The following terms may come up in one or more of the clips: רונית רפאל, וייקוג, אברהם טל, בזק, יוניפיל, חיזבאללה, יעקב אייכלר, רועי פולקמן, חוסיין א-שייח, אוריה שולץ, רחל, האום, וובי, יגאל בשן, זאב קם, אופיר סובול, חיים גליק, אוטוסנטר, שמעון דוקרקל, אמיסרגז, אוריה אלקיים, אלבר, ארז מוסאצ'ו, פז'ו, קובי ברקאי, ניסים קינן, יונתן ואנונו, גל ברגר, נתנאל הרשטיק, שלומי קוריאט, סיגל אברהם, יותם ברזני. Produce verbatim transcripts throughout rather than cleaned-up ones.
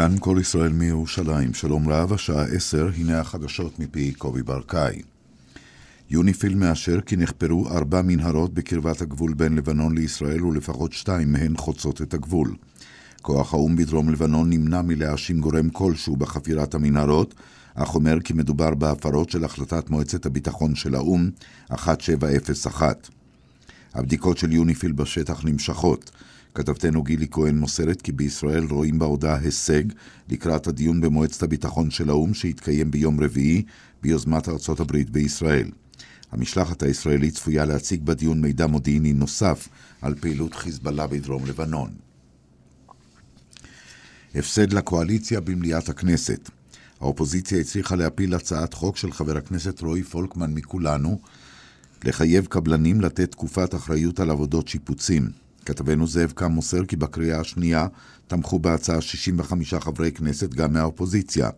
כאן כל ישראל מירושלים, שלום רב, השעה עשר, הנה החדשות מפי קובי ברקאי. יוניפיל מאשר כי נחפרו ארבע מנהרות בקרבת הגבול בין לבנון לישראל ולפחות שתיים מהן חוצות את הגבול. כוח האום בדרום לבנון נמנע מלהאשים גורם כלשהו בחפירת המנהרות, אך אומר כי מדובר בהפרות של החלטת מועצת הביטחון של האום אחת שבע אפס אחת. הבדיקות של יוניפיל בשטח נמשכות. כתבתנו גילי כהן מוסרת כי בישראל רואים בהודעה הישג לקראת הדיון במועצת הביטחון של האום שהתקיים ביום רביעי ביוזמת ארצות הברית בישראל. המשלחת הישראלית צפויה להציג בדיון מידע מודיעיני נוסף על פעילות חיזבאללה בדרום לבנון. הפסד לקואליציה במליאת הכנסת. האופוזיציה הצליחה להפיל הצעת חוק של חבר הכנסת רועי פולקמן מכולנו לחייב קבלנים לתת תקופת אחריות על עבודות שיפוצים. כתבנו זאב קם מוסר כי בקריאה השנייה תמכו בהצעה שישים וחמישה חברי כנסת גם מהאופוזיציה.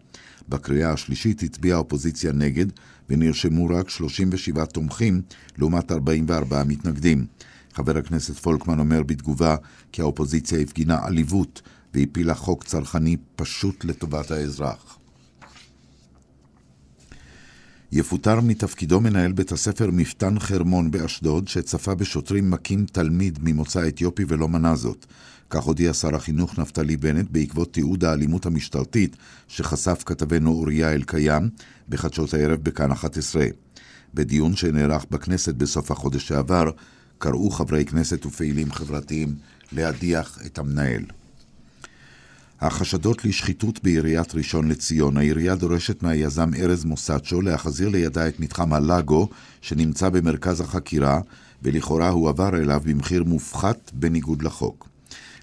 בקריאה השלישית הצביעה האופוזיציה נגד ונרשמו רק שלושים ושבעה תומכים לעומת ארבעים וארבעה מתנגדים. חבר הכנסת פולקמן אומר בתגובה כי האופוזיציה הפגינה עליבות והפילה חוק צרכני פשוט לטובת האזרח. יפוטר מתפקידו מנהל בית הספר מפתן חרמון באשדוד שצפה בשוטרים מקים תלמיד ממוצא אתיופי ולא מנע זאת. כך הודיע שר החינוך נפתלי בנט בעקבות תיעוד האלימות המשטרתית שחשף כתבנו אוריה אלקיים בחדשות הערב בכאן אחת עשרה. בדיון שנערך בכנסת בסוף החודש שעבר קראו חברי כנסת ופעילים חברתיים להדיח את המנהל. החשדות לשחיתות בעיריית ראשון לציון. העירייה דורשת מהיזם ארז מוסאצ'ו להחזיר לידה את מתחם הלאגו שנמצא במרכז החקירה ולכאורה הוא עבר אליו במחיר מופחת בניגוד לחוק.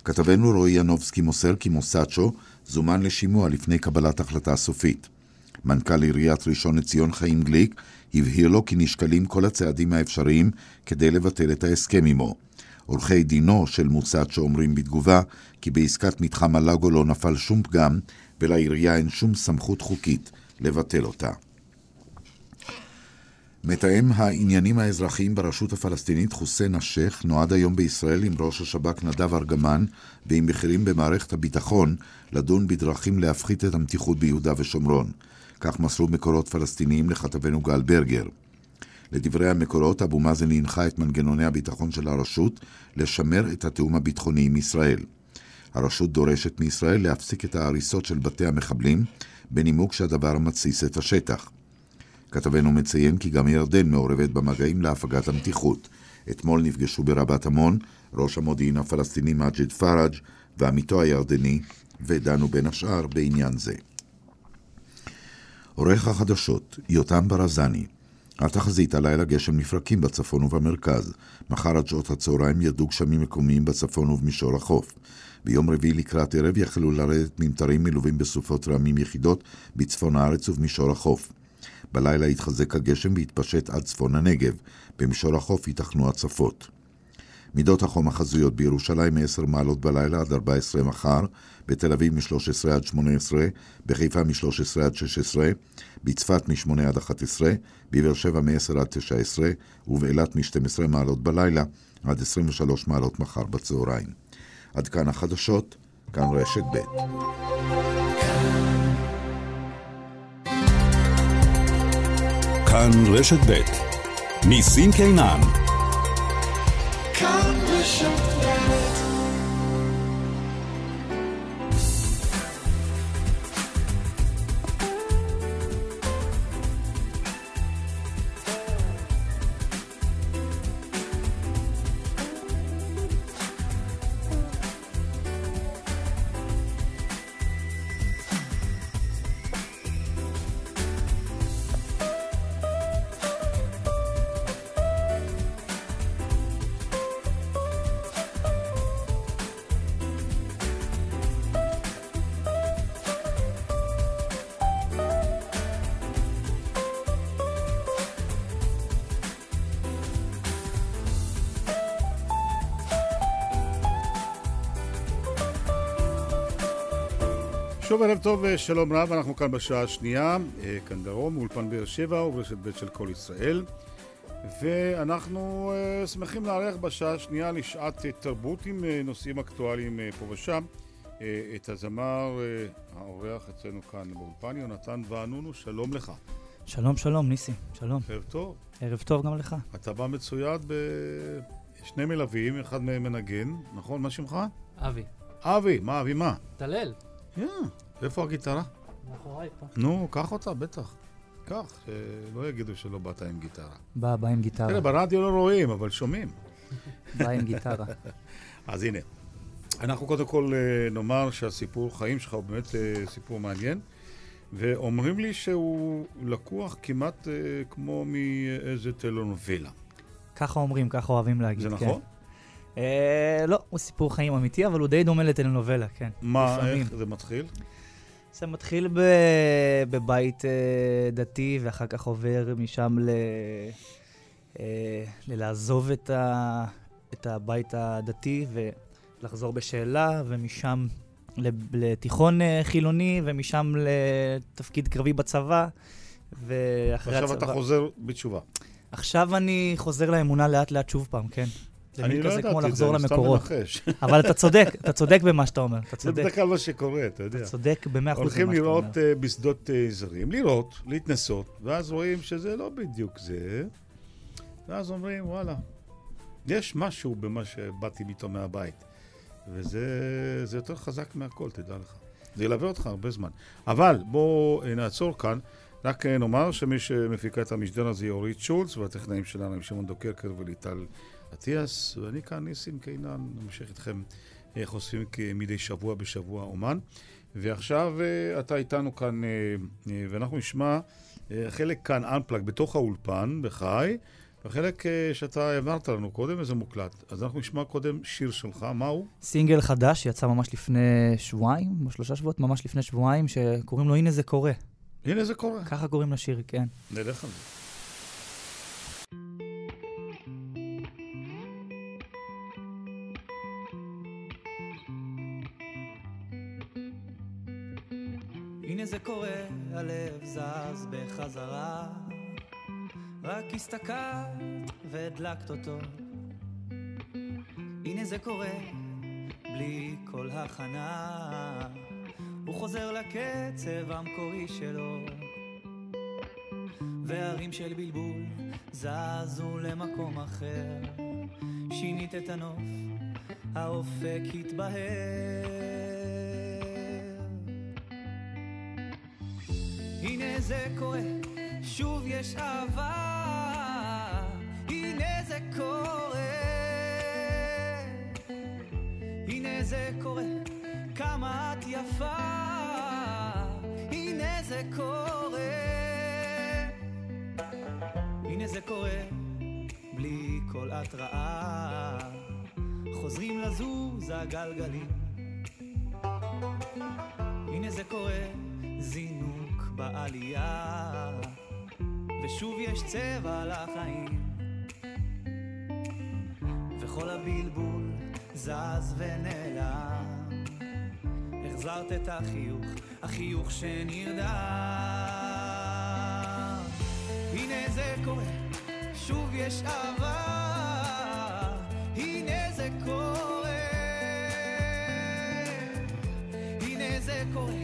כתבנו רועי ינובסקי מוסר כי מוסאצ'ו זומן לשימוע לפני קבלת החלטה סופית. מנכ"ל עיריית ראשון לציון חיים גליק הבהיר לו כי נשקלים כל הצעדים האפשריים כדי לבטל את ההסכם עמו. עורכי דינו של מוסד שאומרים בתגובה כי בעסקת מתחם הלאגו לא נפל שום פגם ולעירייה אין שום סמכות חוקית לבטל אותה. מתאם העניינים האזרחיים ברשות הפלסטינית חוסיין א-שייח נועד היום בישראל עם ראש השב"כ נדב ארגמן ועם בכירים במערכת הביטחון לדון בדרכים להפחית את המתיחות ביהודה ושומרון. כך מסרו מקורות פלסטיניים לכתבנו גל ברגר. לדברי המקורות, אבו מאזן הנחה את מנגנוני הביטחון של הרשות לשמר את התיאום הביטחוני עם ישראל. הרשות דורשת מישראל להפסיק את ההריסות של בתי המחבלים, בנימוק שהדבר מציס את השטח. כתבנו מציין כי גם ירדן מעורבת במגעים להפגת המתיחות. אתמול נפגשו ברבת עמון ראש המודיעין הפלסטיני מג'יד פראג' ועמיתו הירדני, ודנו בין השאר בעניין זה. עורך החדשות, יותם ברזני. התחזית הלילה גשם לפרקים בצפון ובמרכז. מחר עד שעות הצהריים ירדו גשמים מקומיים בצפון ובמישור החוף. ביום רביעי לקראת ערב יחלו לרדת ממטרים מלווים בסופות רעמים יחידות בצפון הארץ ובמישור החוף. בלילה יתחזק הגשם והתפשט עד צפון הנגב. במישור החוף ייתכנו הצפות. מידות החום החזויות בירושלים מ-עשר מעלות בלילה עד ארבע עשרה מחר, בתל אביב מ-שלוש עשרה עד שמונה עשרה, בחיפה מ-שלוש עשרה עד שש עשרה, בצפת מ-שמונה עד אחת עשרה, בבאר שבע מ-עשר עד תשע עשרה, ובאילת מ-שתים עשרה מעלות בלילה עד עשרים ושלוש מעלות מחר בצהריים. עד כאן החדשות, כאן רשת ב'. כאן רשת ב', ניסים קינן. שוב ערב טוב, שלום רב, אנחנו כאן בשעה השנייה, כאן דרום, אולפן באר שבע וברשת ב' של כל ישראל, ואנחנו שמחים לארח בשעה השנייה לשעת תרבות עם נושאים אקטואליים פה ושם, את הזמר האורח אצלנו כאן באולפן, יונתן ואנונו, שלום לך. שלום, שלום, ניסי, שלום. ערב טוב. ערב טוב גם לך. אתה בא מצויד בשני מלווים, אחד מהם מנגן, נכון? מה שמך? אבי. אבי, מה אבי, מה? תלל. יא, איפה הגיטרה? מאחוריי פה. נו, קח אותה, בטח. קח, שלא יגידו שלא באת עם גיטרה. בא, בא עם גיטרה. תראה, ברדיו לא רואים, אבל שומעים. בא עם גיטרה. אז הנה. אנחנו קודם כל נאמר שהסיפור חיים שלך הוא באמת סיפור מעניין, ואומרים לי שהוא לקוח כמעט כמו מאיזה טלנובלה. ככה אומרים, ככה אוהבים להגיד. זה נכון? לא, הוא סיפור חיים אמיתי, אבל הוא די דומה לטלנובלה, כן. מה, איך זה מתחיל? זה מתחיל בבית דתי, ואחר כך עובר משם ללעזוב את הבית הדתי ו... לחזור בשאלה, ומשם לתיכון חילוני, ומשם לתפקיד קרבי בצבא, ואחרי הצבא. עכשיו אתה חוזר בתשובה. עכשיו אני חוזר לאמונה לאט לאט שוב פעם, כן. אני לא ידעתי את זה, אני סתם מנחש. אבל אתה צודק, אתה צודק במה שאתה אומר, אתה צודק. זה בדרך כלל מה שקורה, אתה יודע. אתה צודק ב-מאה אחוז במה שאתה אומר. הולכים לראות בשדות זרים, לראות, להתנסות, ואז רואים שזה לא בדיוק זה, ואז אומרים, וואלה, יש משהו במה שבאתי איתו מהבית. וזה יותר חזק מהכל, תדע לך. זה ילווה אותך הרבה זמן. אבל בואו נעצור כאן, רק נאמר שמי שמפיקה את המשדר הזה היא אוריה שולץ, והטכנאים שלנו עם שמעון דוקרקל וליטל אטיאס, ואני כאן ניסים קינן, נמשיך איתכם חושפים מדי שבוע בשבוע אומן. ועכשיו אתה איתנו כאן, ואנחנו נשמע חלק כאן אנפלאג בתוך האולפן, בחי, החלק שאתה העברת לנו קודם, וזה מוקלט. אז אנחנו נשמע קודם שיר שלך, מהו? סינגל חדש, שיצא ממש לפני שבועיים, או שלושה שבועות, ממש לפני שבועיים, שקוראים לו הנה זה קורה. הנה זה קורה. ככה קוראים לשיר, כן. נלך על זה. הנה זה קורה, הלב זז בחזרה. רק הסתכלת והדלקת אותו. הנה זה קורה, בלי כל הכנה. הוא חוזר לקצב המקורי שלו. והרים של בלבול זזו למקום אחר. שינית את הנוף, האופק התבהר. הנה זה קורה, שוב יש אהבה. הנה זה קורה, הנה זה קורה, כמה את יפה. הנה זה קורה, הנה זה קורה, בלי כל התראה. חוזרים לזוז הגלגלים. הנה זה קורה, זינוק בעלייה, ושוב יש צבע לחיים. וכל הבלבול זז ונעלם. החזרת את החיוך, החיוך שנרדם. הנה זה קורה, שוב יש אהבה. הנה זה קורה, הנה זה קורה,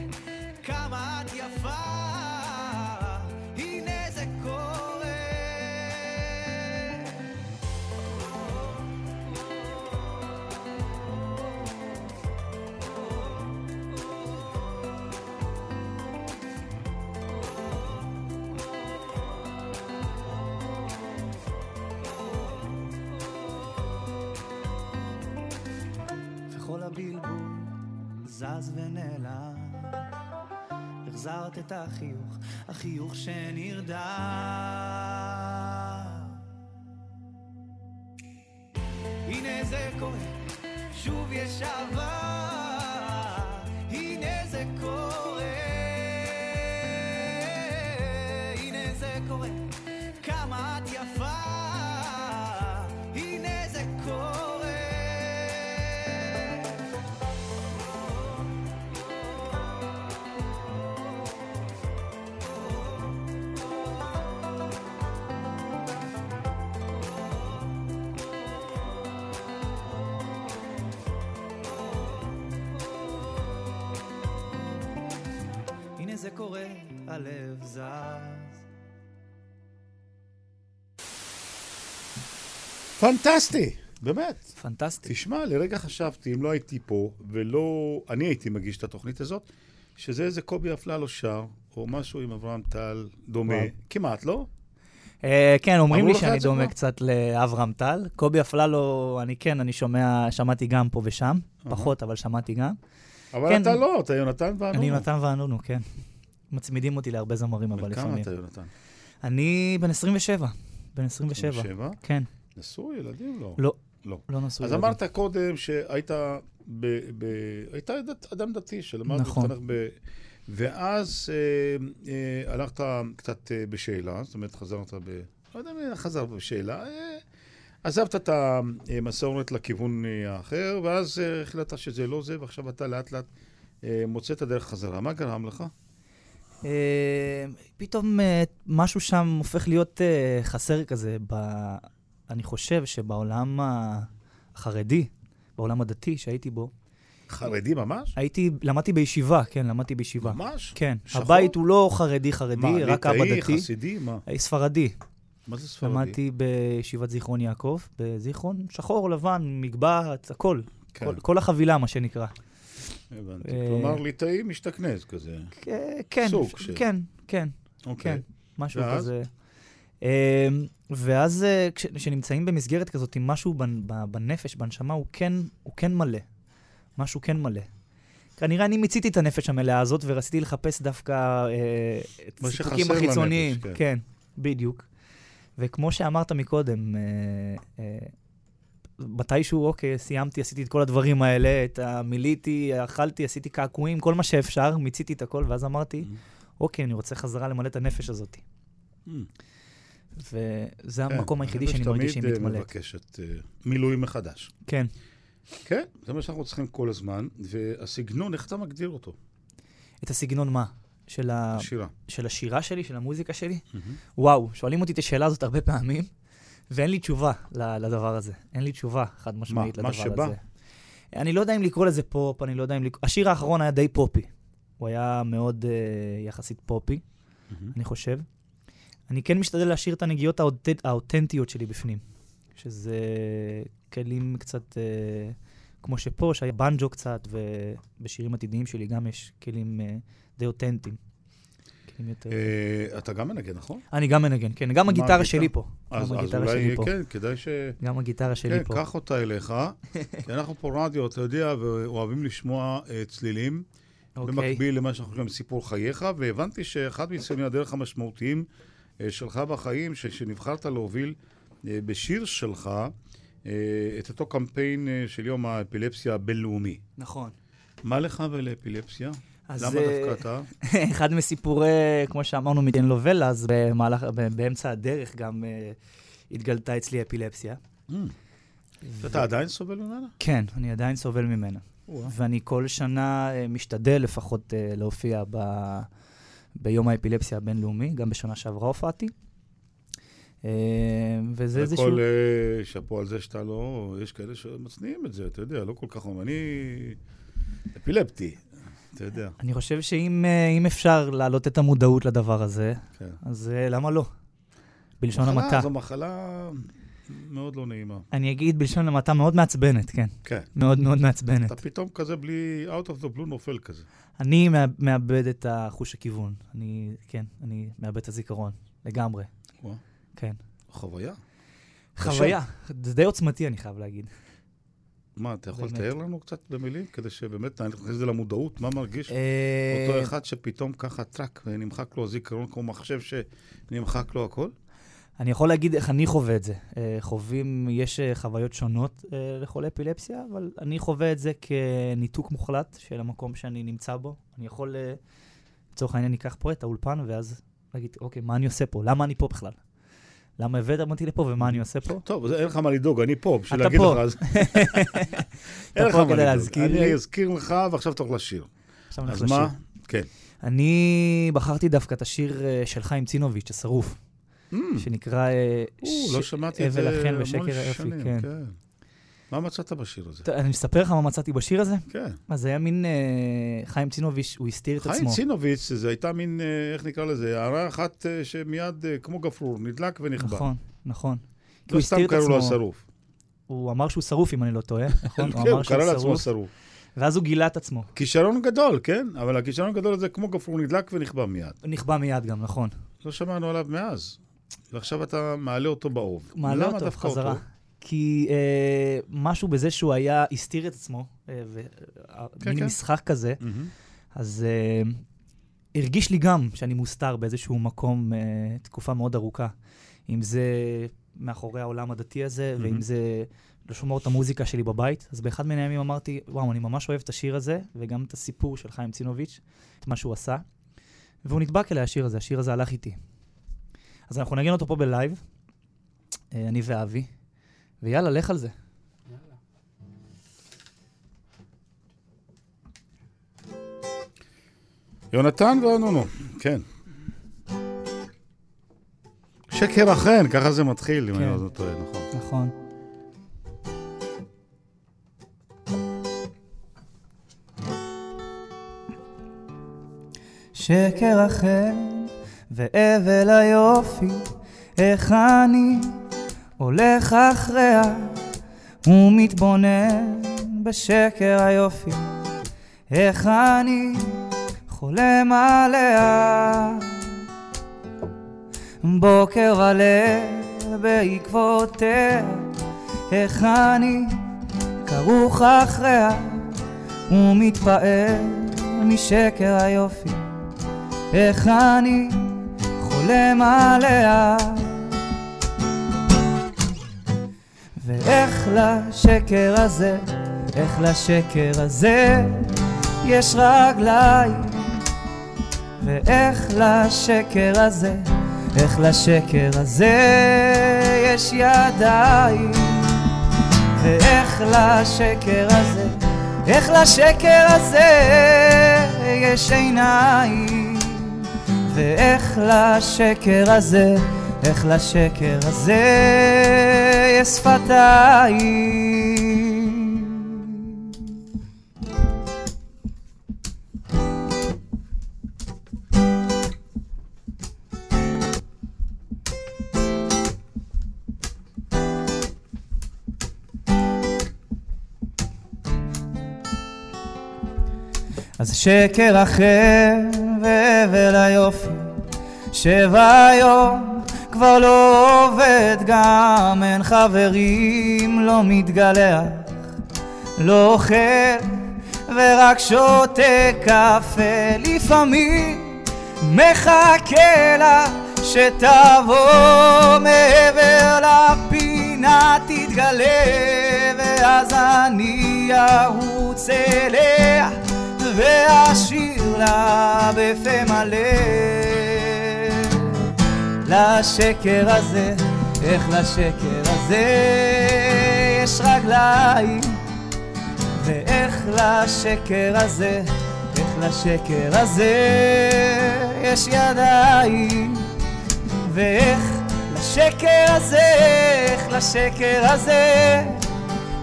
כמה את יפה. זז ונעלם, החזרת את החיוך, החיוך שנרדם. הנה זה קורה, שוב יש אהבה. הנה זה קורה, הנה זה קורה, כמה את יפה. הנה זה קורה, זה קורה, הלב זז. פנטסטי, באמת. פנטסטי. תשמע, לרגע חשבתי, אם לא הייתי פה, ולא, אני הייתי מגיש את התוכנית הזאת, שזה איזה קובי אפללו שר, או משהו עם אברהם טל דומה. כמעט, לא? כן, אומרים לי שאני דומה קצת לאברהם טל. קובי אפללו, אני כן, אני שומע, שמעתי גם פה ושם, פחות, אבל שמעתי גם. אבל אתה לא, אתה יונתן ואנונו. אני יונתן ואנונו, כן. מצמידים אותי להרבה זמרים, אבל לפעמים. וכמה אתה יונתן? אני בן עשרים ושבע. בן עשרים ושבע? כן. נשוי ילדים? לא. לא. לא. לא נשוי ילדים. אז אמרת קודם שהיית אדם דתי, שלמד התנ"ך ב... ואז אה, אה, הלכת קצת אה, בשאלה, זאת אומרת, חזרת ב... לא יודע מי חזר בשאלה, אה, עזבת את המסורת לכיוון האחר, ואז אה, החלטת שזה לא זה, ועכשיו אתה לאט לאט אה, מוצא את הדרך חזרה. מה גרם לך? אה, פתאום אה, משהו שם הופך להיות אה, חסר כזה. ב... אני חושב שבעולם החרדי, בעולם הדתי שהייתי בו, חרדי ממש? הייתי, למדתי בישיבה, כן, למדתי בישיבה. ממש? כן. שחור? הבית הוא לא חרדי-חרדי, רק אבא דתי. מה, חסידי? מה? ספרדי. מה זה ספרדי? למדתי בישיבת זיכרון יעקב, בזיכרון, שחור, לבן, מגבעת, הכל. כן. כל, כל החבילה, מה שנקרא. הבנתי. כלומר, ליטאי משתכנז כזה. כן. סוג של... כן, כן. אוקיי. כן, משהו ואז? כזה. ואז כשנמצאים במסגרת כזאת, משהו בנפש, בנשמה, הוא כן, הוא כן מלא. משהו כן מלא. כנראה אני מציתי את הנפש המלאה הזאת, ורציתי לחפש דווקא אה, את סיפוקים החיצוניים. לנפש, כן. כן, בדיוק. וכמו שאמרת מקודם, אה, אה, בתאישהו, אוקיי, סיימתי, עשיתי את כל הדברים האלה, את המיליתי, אכלתי, עשיתי קעקועים, כל מה שאפשר, מציתי את הכל, ואז אמרתי, mm-hmm. אוקיי, אני רוצה חזרה למלא את הנפש הזאת. Mm-hmm. וזה כן, המקום היחידי שאני מרגיש שהיא מתמלאת. תמיד מבקשת אה, מילוי מחדש. כן. כן, זה מה שאנחנו צריכים כל הזמן, והסגנון, איך אתה מגדיר אותו? את הסגנון מה? של השירה. של השירה שלי, של המוזיקה שלי? וואו, שואלים אותי את השאלה הזאת הרבה פעמים, ואין לי תשובה לדבר הזה. אין לי תשובה חד משמעית לדבר הזה. מה שבא? אני לא יודע אם לקרוא לזה פופ, אני לא יודע אם לקרוא... השיר האחרון היה די פופי. הוא היה מאוד יחסית פופי, אני חושב. אני כן משתדל להשאיר את הנגיעות האותנטיות שלי בפנים. שזה כלים קצת, אה, כמו שפה, שהיה בנג'ו קצת, ובשירים עתידיים שלי גם יש כלים אה, די אותנטיים. כלים יותר... אה, אתה גם מנגן, נכון? אני גם מנגן, כן. גם הגיטרה שלי פה. אז, גם אז הגיטרה אולי, שלי פה. כן, כדאי ש... גם הגיטרה שלי כן, פה. כן, קח אותה אליך, כי אנחנו פה רדיו, אתה יודע, ואוהבים לשמוע אה, צלילים, okay. במקביל למה שאנחנו קוראים סיפור חייך, והבנתי שאחד מציוני הדרך המשמעותיים אה, שלך בחיים, ש- שנבחרת להוביל... בשיר שלך, את אותו קמפיין של יום האפילפסיה הבינלאומי. נכון. מה לך ולאפילפסיה? למה דווקא אתה? אחד מסיפורי, כמו שאמרנו, מדין לובלה, אז באמצע הדרך גם התגלתה אצלי אפילפסיה. אתה עדיין סובל ממנה? כן, אני עדיין סובל ממנה. ואני כל שנה משתדל לפחות להופיע ביום האפילפסיה הבינלאומי, גם בשנה שעברה הופעתי. וזה איזשהו... וכל שפו על זה שאתה לא... יש כאלה שמצניעים את זה, אתה יודע, לא כל כך אומן. אני אפילפטי, אתה יודע. אני חושב שאם אפשר להעלות את המודעות לדבר הזה, אז למה לא? בלשון המעטה. זו מחלה מאוד לא נעימה. אני אגיד בלשון המעטה מאוד מעצבנת, כן. כן. מאוד מאוד מעצבנת. אתה פתאום כזה בלי... out of the blue נופל כזה. אני מאבד את החוש הכיוון. אני, כן, אני מאבד את הזיכרון. לגמרי. וואו. כן. חוויה? חוויה. זה די עוצמתי, אני חייב להגיד. מה, אתה יכול לתאר לנו קצת במילים? כדי שבאמת נכנס את זה למודעות, מה מרגיש? אותו אחד שפתאום ככה טרק, ונמחק לו הזיכרון, כמו מחשב שנמחק לו הכל? אני יכול להגיד איך אני חווה את זה. חווים, יש חוויות שונות לחולי אפילפסיה, אבל אני חווה את זה כניתוק מוחלט של המקום שאני נמצא בו. אני יכול, לצורך העניין, ניקח פה את האולפן, ואז להגיד, אוקיי, מה אני עושה פה? למה אני פה בכלל? למה הבאת אמרתי לפה, ומה אני עושה פה? טוב, אין לך מה לדאוג, אני פה, בשביל להגיד לך אז. אין לך מה לדאוג. אני אזכיר לך, ועכשיו תוכל לשיר. אז מה? כן. אני בחרתי דווקא את השיר של חיים צינוביץ', השרוף, שנקרא... לא שמעתי את זה המון שנים. מה מצאת בשיר הזה? אני מספר לך מה מצאתי בשיר הזה? כן. אז זה היה מין, חיים צינוביץ', הוא הסתיר את עצמו. חיים צינוביץ', זה הייתה מין, איך נקרא לזה, הערה אחת שמיד, כמו גפרור, נדלק ונחבא. נכון, נכון. לא סתם קראו לו השרוף. הוא אמר שהוא שרוף, אם אני לא טועה. נכון, הוא קרא לעצמו שרוף. ואז הוא גילה את עצמו. כישרון גדול, כן? אבל הכישרון הגדול הזה, כמו גפרור, נדלק ונחבא מיד. נחבא מיד גם, נכון. לא שמענו עליו מאז. ועכשיו אתה מעלה אותו באוב. מעלה אותו, חזרה. כי אה, משהו בזה שהוא היה, הסתיר את עצמו, אה, כן, מין כן. משחק כזה, mm-hmm. אז אה, הרגיש לי גם שאני מוסתר באיזשהו מקום, אה, תקופה מאוד ארוכה. אם זה מאחורי העולם הדתי הזה, mm-hmm. ואם זה לא שומע את המוזיקה שלי בבית, אז באחד מן הימים אמרתי, וואו, אני ממש אוהב את השיר הזה, וגם את הסיפור של חיים צינוביץ', את מה שהוא עשה, והוא נדבק אליי השיר הזה, השיר הזה הלך איתי. אז אנחנו נגן אותו פה בלייב, אה, אני ואבי, ויאללה, לך על זה. יונתן ואנונו, כן. שקר אכן, ככה זה מתחיל, אם אני עוד אותו, נכון. נכון. שקר אכן, ואבל היופי, איך אני הולך אחריה ומתבונן בשקר היופי, איך אני חולם עליה. בוקר הלב בעקבותיה, איך אני כרוך אחריה ומתפעל משקר היופי, איך אני חולם עליה. ואיך לשקר הזה, איך לשקר הזה יש רגליים, ואיך לשקר הזה, איך לשקר הזה יש ידיים, ואיך לשקר הזה, איך לשקר הזה יש עיניים, ואיך לשקר הזה, איך לשקר הזה יש שפתיים. אז שקר אחר ועבל היופי, שבע יום כבר לא עובד, גם אין חברים, לא מתגלח, לא אוכל ורק שותה קפה, לפעמים מחכה לה שתבוא מעבר לפינה, תתגלה ואז אני ארוץ אליה ואשיר לה בפה מלא. לשקר הזה, איך לשקר הזה יש רגליים, ואיך לשקר הזה, איך לשקר הזה יש ידיים, ואיך לשקר הזה, איך לשקר הזה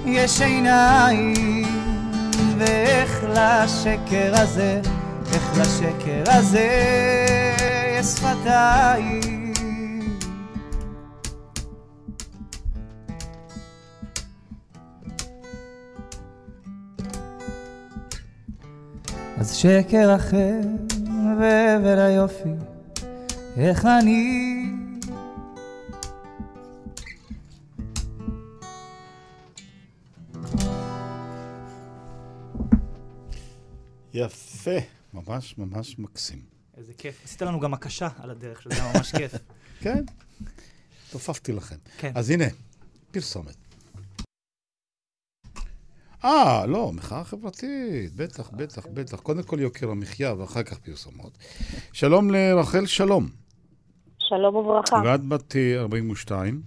יש עיניים, ואיך לשקר הזה, איך לשקר הזה יש שפתיים. אז שקר אחר ועבל היופי, איך אני יפה, ממש ממש מקסים. איזה כיף, עשית לנו גם הקשה על הדרך, שזה היה ממש כיף. כן, תופפתי לכם. כן. אז הנה, פרסומת. אה, לא, מחאה חברתית, בטח, בטח, בטח. קודם כל יוקר המחיה ואחר כך פרסומות. שלום לרחל, שלום. שלום וברכה. ואת בת ארבעים ושתיים.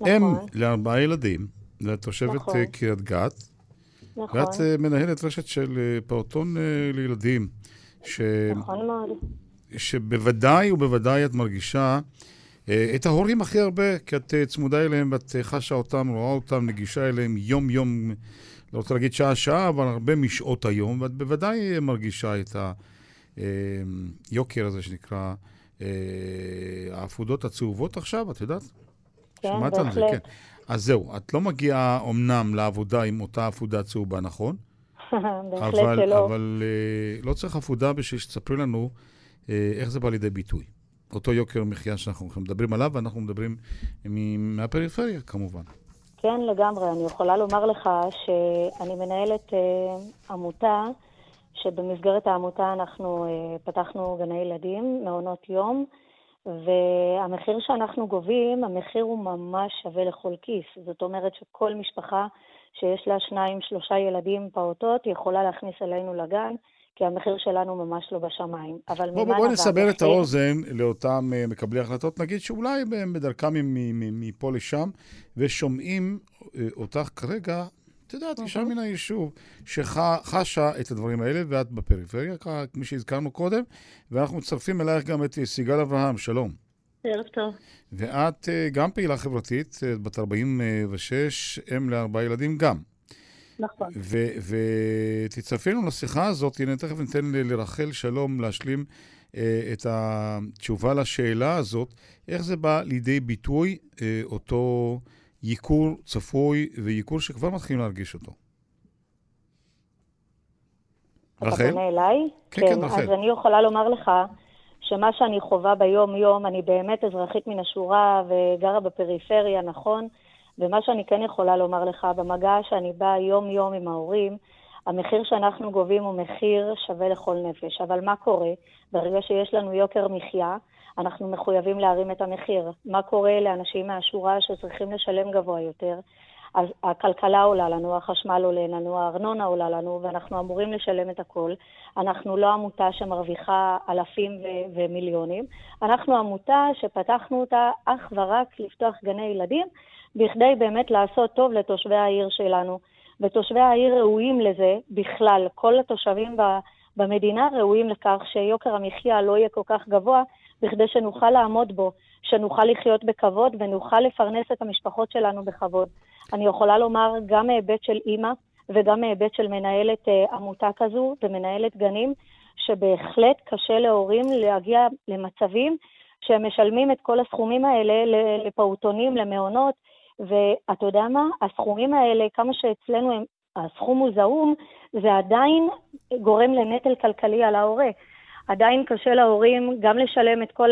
נכון. אם לארבעה ילדים, לתושבת נכון. קריית גת. נכון. ואת מנהלת רשת של פעוטון לילדים. ש... נכון מאוד. שבוודאי ובוודאי את מרגישה את ההורים הכי הרבה, כי את צמודה אליהם, את חשה אותם, רואה אותם, נגישה אליהם יום-יום, לא רוצה להגיד שעה-שעה, אבל הרבה משעות היום, ואת בוודאי מרגישה את היוקר הזה שנקרא האפודות הצהובות עכשיו, את יודעת? כן, שמעת על זה, כן. אז זהו, את לא מגיעה אומנם לעבודה עם אותה אפודה צהובה, נכון? בהחלט שלא. אבל לא צריך אפודה בשביל שתספרי לנו איך זה בא לידי ביטוי. אותו יוקר מחיה שאנחנו מדברים עליו, ואנחנו מדברים מהפריפריה, כמובן. כן, לגמרי. אני יכולה לומר לך שאני מנהלת עמותה, שבמסגרת העמותה אנחנו פתחנו גני ילדים, מעונות יום, והמחיר שאנחנו גובים, המחיר הוא ממש שווה לכל כיס. זאת אומרת שכל משפחה שיש לה שניים, שלושה ילדים פעוטות, יכולה להכניס אלינו לגן, כי המחיר שלנו ממש לא בשמיים. אבל בוא, בוא, בוא נסבר את האוזן לאותם מקבלי החלטות. נגיד שאולי הם בדרכם מפה לשם, ושומעים אותך כרגע, אתה יודעת, אישה מן היישוב שחשה את הדברים האלה, ואת בפריפריה, כמי שהזכרנו קודם, ואנחנו מצטרפים אלייך גם את סיגל אברהם. שלום. ערב טוב. ואת גם פעילה חברתית, בת ארבעים ושש, אם לארבעה ילדים גם. נכון. ותצטרפנו לשיחה הזאת, הנה תכף ניתן לרחל שלום להשלים את התשובה לשאלה הזאת, איך זה בא לידי ביטוי אותו ייקור צפוי ויקור שכבר מתחילים להרגיש אותו. רחל? אתה פנה אליי? כן, כן, רחל. אז אני יכולה לומר לך שמה שאני חובה ביום יום, אני באמת אזרחית מן השורה וגרה בפריפריה, נכון? ומה שאני כן יכולה לומר לך, במגע שאני באה יום יום עם ההורים, המחיר שאנחנו גובים הוא מחיר שווה לכל נפש. אבל מה קורה? ברגע שיש לנו יוקר מחיה, אנחנו מחויבים להרים את המחיר. מה קורה לאנשים מהשורה שצריכים לשלם גבוה יותר? אז הכלכלה עולה לנו, החשמל עולה לנו, הארנונה עולה לנו, ואנחנו אמורים לשלם את הכל. אנחנו לא עמותה שמרוויחה אלפים ו- ומיליונים. אנחנו עמותה שפתחנו אותה אך ורק לפתוח גני ילדים, בכדי באמת לעשות טוב לתושבי העיר שלנו. ותושבי העיר ראויים לזה בכלל. כל התושבים במדינה ראויים לכך שיוקר המחיה לא יהיה כל כך גבוה, בכדי שנוכל לעמוד בו, שנוכל לחיות בכבוד ונוכל לפרנס את המשפחות שלנו בכבוד. אני יכולה לומר גם מהיבט של אימא וגם מהיבט של מנהלת עמותה כזו ומנהלת גנים, שבהחלט קשה להורים להגיע למצבים שהם משלמים את כל הסכומים האלה לפעוטונים, למעונות, ואתה יודע מה? הסכומים האלה, כמה שאצלנו הם, הסכום הוא זעום, זה עדיין גורם לנטל כלכלי על ההורה. עדיין קשה להורים גם לשלם את כל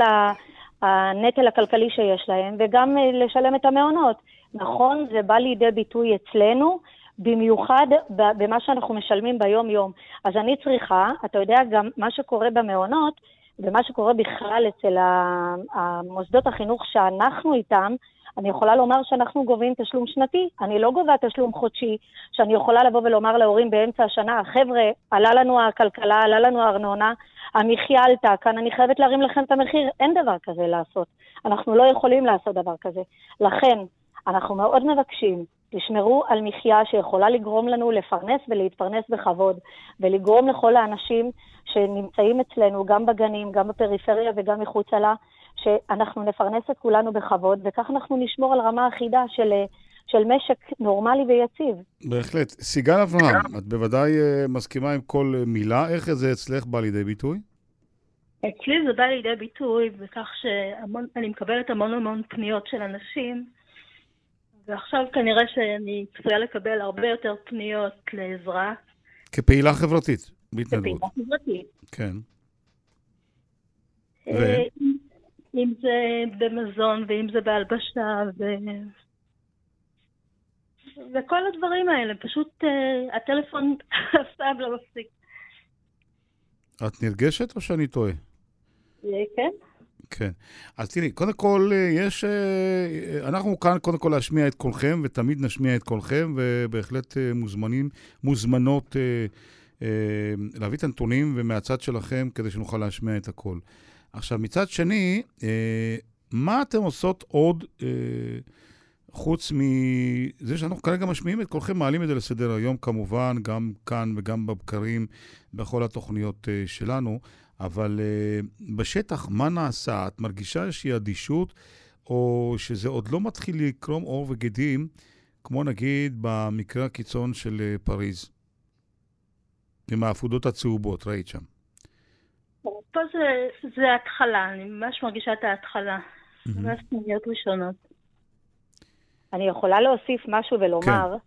הנטל הכלכלי שיש להם, וגם לשלם את המעונות. נכון, זה בא לידי ביטוי אצלנו, במיוחד במה שאנחנו משלמים ביום-יום. אז אני צריכה, אתה יודע, גם מה שקורה במעונות, ומה שקורה בכלל אצל המוסדות החינוך שאנחנו איתם, אני יכולה לומר שאנחנו גובים תשלום שנתי, אני לא גובה תשלום חודשי, שאני יכולה לבוא ולומר להורים באמצע השנה, חבר'ה, עלה לנו הכלכלה, עלה לנו הארנונה, המחיה עלתה כאן, אני חייבת להרים לכם את המחיר, אין דבר כזה לעשות, אנחנו לא יכולים לעשות דבר כזה. לכן, אנחנו מאוד מבקשים, תשמרו על מחיה שיכולה לגרום לנו לפרנס ולהתפרנס בכבוד, ולגרום לכל האנשים שנמצאים אצלנו, גם בגנים, גם בפריפריה וגם מחוץ עלה, שאנחנו נפרנס את כולנו בכבוד, וכך אנחנו נשמור על רמה אחידה של, של משק נורמלי ויציב. בהחלט. סיגל אברהם, את בוודאי מסכימה עם כל מילה. איך זה אצלך בא לידי ביטוי? אצלי זה בא לידי ביטוי בכך שאני מקבלת המון המון פניות של אנשים, ועכשיו כנראה שאני צפויה לקבל הרבה יותר פניות לעזרה. כפעילה חברתית, בהתנדבות. כפעילה חברתית. כן. ו... אם זה במזון, ואם זה בהלבשה, ו... וכל הדברים האלה. פשוט uh, הטלפון סתם לא מפסיק. את נרגשת או שאני טועה? כן. כן. אז תראי, קודם כל, יש... אנחנו כאן קודם כל להשמיע את קולכם, ותמיד נשמיע את קולכם, ובהחלט מוזמנים, מוזמנות uh, uh, להביא את הנתונים, ומהצד שלכם, כדי שנוכל להשמיע את הכל. עכשיו, מצד שני, מה אתם עושות עוד חוץ מזה שאנחנו כרגע משמיעים את כולכם, מעלים את זה לסדר היום, כמובן, גם כאן וגם בבקרים, בכל התוכניות שלנו, אבל בשטח, מה נעשה? את מרגישה איזושהי אדישות או שזה עוד לא מתחיל לקרום עור וגידים, כמו נגיד במקרה הקיצון של פריז, עם העפודות הצהובות, ראית שם. פה זה, זה התחלה, אני ממש מרגישה את ההתחלה. Mm-hmm. זה הסמיניות ראשונות. אני יכולה להוסיף משהו ולומר, כן.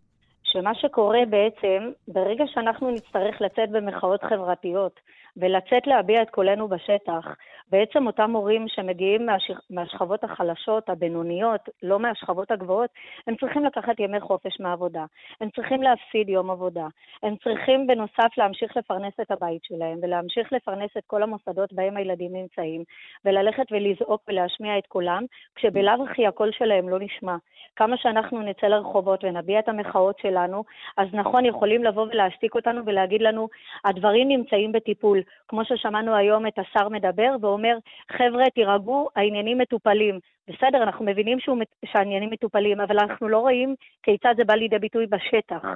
שמה שקורה בעצם, ברגע שאנחנו נצטרך לצאת במחאות חברתיות, ולצאת להביע את קולנו בשטח, בעצם אותם הורים שמגיעים מהשכבות החלשות, הבינוניות, לא מהשכבות הגבוהות, הם צריכים לקחת ימי חופש מהעבודה, הם צריכים להפסיד יום עבודה, הם צריכים בנוסף להמשיך לפרנס את הבית שלהם, ולהמשיך לפרנס את כל המוסדות בהם הילדים נמצאים, וללכת ולזעוק ולהשמיע את קולם, כשבלב הכי הקול שלהם לא נשמע. כמה שאנחנו נצא לרחובות ונביע את המחאות שלנו, אז נכון, יכולים לבוא ולהשתיק אותנו ולהגיד לנו, הדברים נמצאים בטיפול. כמו ששמענו היום את השר מדבר ואומר, חבר'ה תירגעו, העניינים מטופלים. בסדר, אנחנו מבינים שהוא, שהעניינים מטופלים, אבל אנחנו לא רואים כיצד זה בא לידי ביטוי בשטח.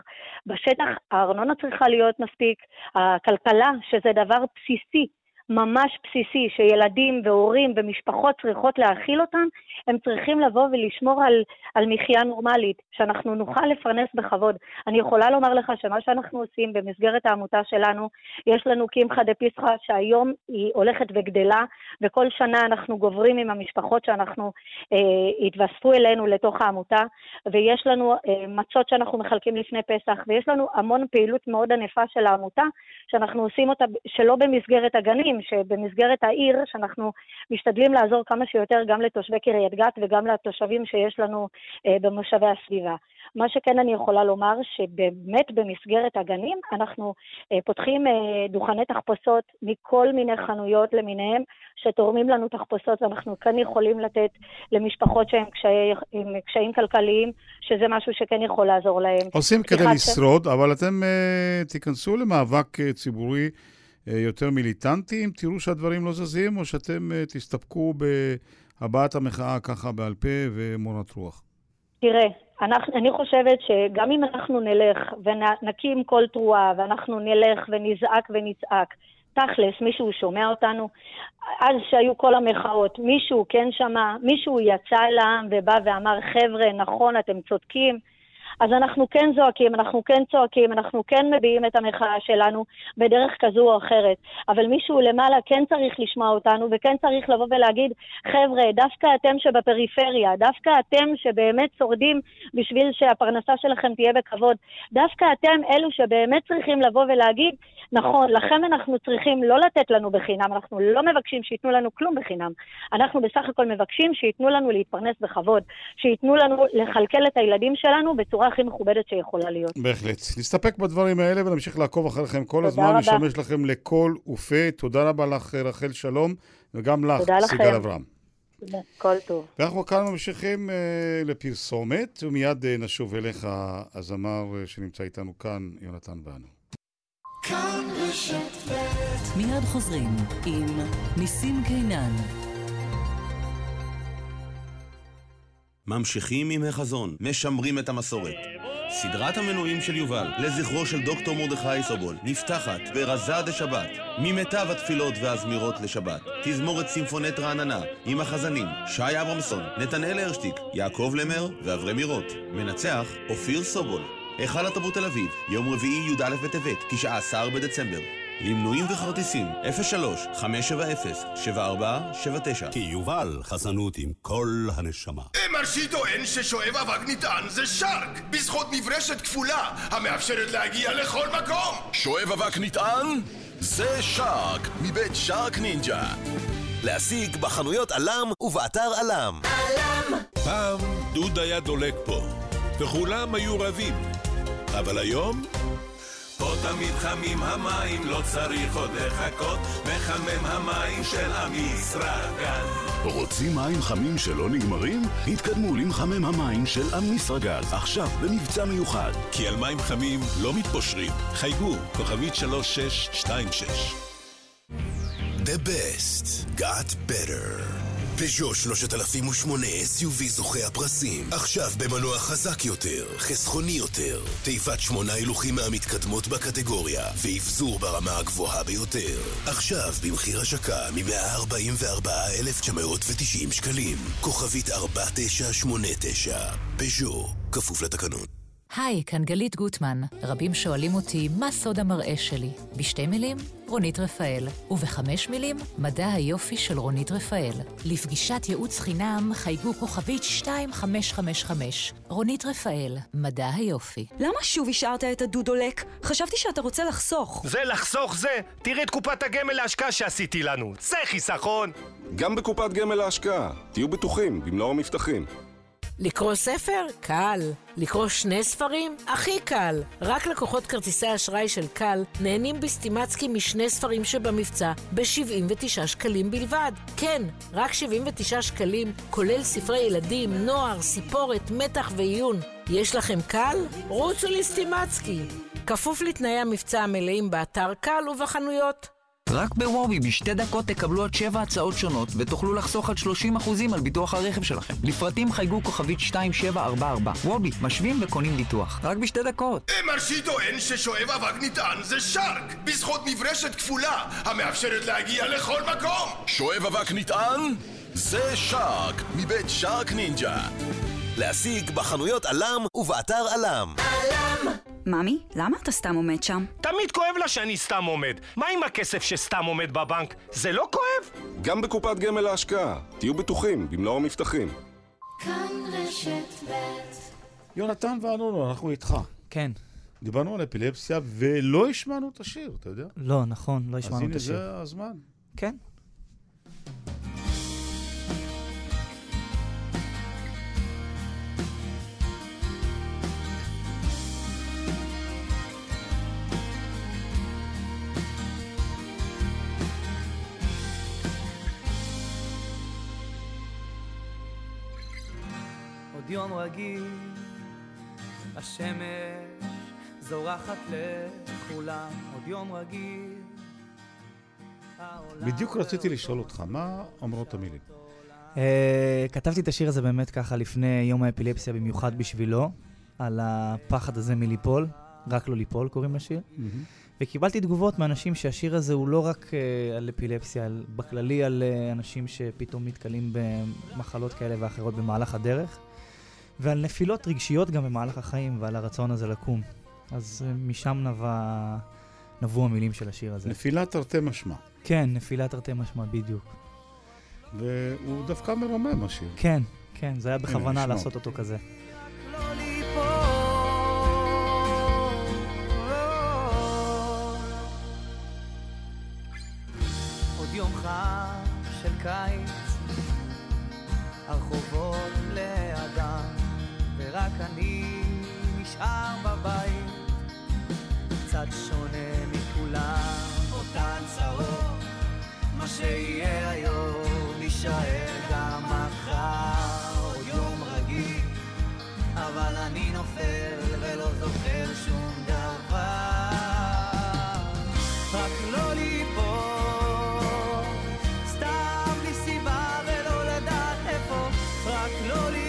בשטח הארנונה צריכה להיות מספיק, הכלכלה שזה דבר בסיסי, ממש בסיסי, שילדים והורים ומשפחות צריכות להאכיל אותם, הם צריכים לבוא ולשמור על, על מחייה נורמלית, שאנחנו נוכל לפרנס בכבוד. אני יכולה לומר לך שמה שאנחנו עושים במסגרת העמותה שלנו, יש לנו קמחא דפסחא שהיום היא הולכת וגדלה, וכל שנה אנחנו גוברים עם המשפחות שאנחנו אה, התווספו אלינו לתוך העמותה, ויש לנו אה, מצות שאנחנו מחלקים לפני פסח, ויש לנו המון פעילות מאוד ענפה של העמותה, שאנחנו עושים אותה שלא במסגרת הגנים, שבמסגרת העיר שאנחנו משתדלים לעזור כמה שיותר גם לתושבי קריית גת וגם לתושבים שיש לנו אה, במושבי הסביבה. מה שכן אני יכולה לומר שבאמת במסגרת הגנים אנחנו אה, פותחים אה, דוכני תחפושות מכל מיני חנויות למיניהם שתורמים לנו תחפושות, ואנחנו כאן יכולים לתת למשפחות שהם קשיים, קשיים כלכליים, שזה משהו שכן יכול לעזור להם. עושים כדי לשרוד, ש... אבל אתם אה, תיכנסו למאבק אה, ציבורי יותר מיליטנטיים, תראו שהדברים לא זזים, או שאתם תסתפקו בהבעת המחאה ככה בעל פה ומורת רוח? תראה, אנחנו, אני חושבת שגם אם אנחנו נלך ונקים כל תרועה, ואנחנו נלך ונזעק ונצעק, תכלס, מישהו שומע אותנו, אז שהיו כל המחאות, מישהו כן שמע, מישהו יצא לעם ובא ואמר, חבר'ה, נכון, אתם צודקים, אז אנחנו כן זועקים, אנחנו כן צועקים, אנחנו כן מביאים את המחאה שלנו בדרך כזו או אחרת. אבל מישהו למעלה כן צריך לשמוע אותנו, וכן צריך לבוא ולהגיד, חבר'ה, דווקא אתם שבפריפריה, דווקא אתם שבאמת שורדים בשביל שהפרנסה שלכם תהיה בכבוד, דווקא אתם אלו שבאמת צריכים לבוא ולהגיד, נכון, לכם אנחנו צריכים לא לתת לנו בחינם, אנחנו לא מבקשים שיתנו לנו כלום בחינם. אנחנו בסך הכל מבקשים שיתנו לנו להתפרנס בכבוד, שיתנו לנו לכלכל את הילדים שלנו בצורה הכי מכובדת שיכולה להיות. בהחלט. נסתפק בדברים האלה ונמשיך לעקוב אחריכם כל הזמן, נשמש לכם לכל ופה. תודה רבה לך, רחל שלום, וגם לך, סיגל אברהם. כל טוב. ואנחנו כאן ממשיכים אה, לפרסומת, ומיד אה, נשוב אליך הזמר אה, שנמצא איתנו כאן, יונתן ואנונו. כאן בשפט. מיד חוזרים עם ניסים קינן. ממשיכים עם החזון, משמרים את המסורת. סדרת המנויים של יובל לזכרו של דוקטור מרדכי סובול נפתחת ברזה דשבת, ממיטב התפילות והזמירות לשבת. תזמורת סימפונית רעננה עם החזנים שי אברמסון, נתנאל הרשטיק, יעקב למר ואברי מירות. מנצח אופיר סובול. היכל התרבות תל אביב, יום רביעי י"א בטבת, תשעה עשר בדצמבר. למנויים וכרטיסים אפס שלוש חמש שבע אפס שבע ארבע שבע תשע. כי יובל חסנות עם כל הנשמה. אמרשי טוען ששואב אבק נטען זה שרק בזכות מברשת כפולה המאפשרת להגיע לכל מקום. שואב אבק נטען זה שרק מבית שרק נינג'ה. להשיג בחנויות אלם ובאתר אלם. אלם. פעם דוד היה דולק פה וכולם היו רבים, אבל היום פה תמיד חמים המים, לא צריך עוד לחכות, מחמם המים של אמיסרגז. רוצים מים חמים שלא נגמרים? התקדמו למחמם המים של אמיסרגז, עכשיו במבצע מיוחד. כי על מים חמים לא מתפושרים. חייגו, כוכבית שלוש שש שתיים שש. The best got better. פז'ו שלושת אלפים ושמונה S U V זוכה הפרסים. עכשיו במנוע חזק יותר, חסכוני יותר, תיבת שמונה הילוכים מהמתקדמות בקטגוריה, והבזור ברמה הגבוהה ביותר. עכשיו במחיר השקה מ-מאה ארבעים וארבעה אלף תשע מאות ותשעים שקלים. כוכבית ארבע תשע שמונה תשע. פז'ו, כפוף לתקנון. היי, כאן גלית גוטמן. רבים שואלים אותי מה סוד המראה שלי. בשתי מילים, רונית רפאל. ובחמש מילים, מדע היופי של רונית רפאל. לפגישת ייעוץ חינם חייגו כוכבית שתיים חמש חמש חמש. רונית רפאל, מדע היופי. למה שוב השארת את הדודולק? חשבתי שאתה רוצה לחסוך. זה לחסוך זה? תראי את קופת הגמל להשקעה שעשיתי לנו. זה חיסכון. גם בקופת גמל להשקעה. תהיו בטוחים, במלוא המבטחים. לקרוא ספר? קל. לקרוא שני ספרים? הכי קל. רק לקוחות כרטיסי אשראי של קל נהנים בסטימצקי משני ספרים שבמבצע ב-שבעים ותשעה שקלים בלבד. כן, רק שבעים ותשעה שקלים, כולל ספרי ילדים, נוער, סיפורת, מתח ועיון. יש לכם קל? רוצו לסטימצקי. כפוף לתנאי המבצע המלאים באתר קל ובחנויות. רק בוובי בשתי דקות תקבלו עד שבע הצעות שונות ותוכלו לחסוך עד שלושים אחוז על ביטוח הרכב שלכם. לפרטים חייגו כוכבית שתיים שבע ארבע ארבע. וובי, משווים וקונים ביטוח. רק בשתי דקות. אמרשי טוען ששואב אבק נטען זה שרק, בזכות מברשת כפולה המאפשרת להגיע לכל מקום. שואב אבק נטען זה שרק, מבית שרק נינג'ה. להשיג בחנויות אלם ובאתר אלם. אלם! ממי, למה אתה סתם עומד שם? תמיד כואב לה שאני סתם עומד. מה עם הכסף שסתם עומד בבנק? זה לא כואב? גם בקופת גמל להשקעה. תהיו בטוחים, במלוא המבטחים. כאן רשת בית. יונתן ואנונו, אנחנו איתך. כן. דיברנו על אפילפסיה ולא השמענו את השיר, אתה יודע? לא, נכון, לא השמענו את השיר. אז הנה זה הזמן. כן. יום רגיל, השמש זורחת לכולם, עוד יום רגיל. בדיוק רציתי לשאול אותך, מה אומרות המילים? כתבתי את השיר הזה באמת ככה לפני יום האפילפסיה, במיוחד בשבילו, על הפחד הזה מליפול, רק לא ליפול קוראים לשיר, וקיבלתי תגובות מאנשים שהשיר הזה הוא לא רק על אפילפסיה, בכללי על אנשים שפתאום מתקלים במחלות כאלה ואחרות במהלך הדרך, ועל נפילות רגשיות גם במהלך החיים, ועל הרצון הזה לקום. אז משם נבע, נבעו המילים של השיר הזה. נפילת תרתי משמע. כן, נפילת תרתי משמע, בדיוק. והוא דווקא מרומם השיר. כן, כן, זה היה בכוונה לעשות אותו כזה. עוד יום חם של קיץ, הרחובות לאדם, רק אני נשאר בבית, קצת שונה מכולם. אותן צרות, מה שיהיה היום נשאר גם מחר. עוד יום רגיל, אבל אני נופל ולא זוכר שום דבר. רק לא ליפול, סתם בלי סיבה ולא לדעת איפה, רק לא ליפול.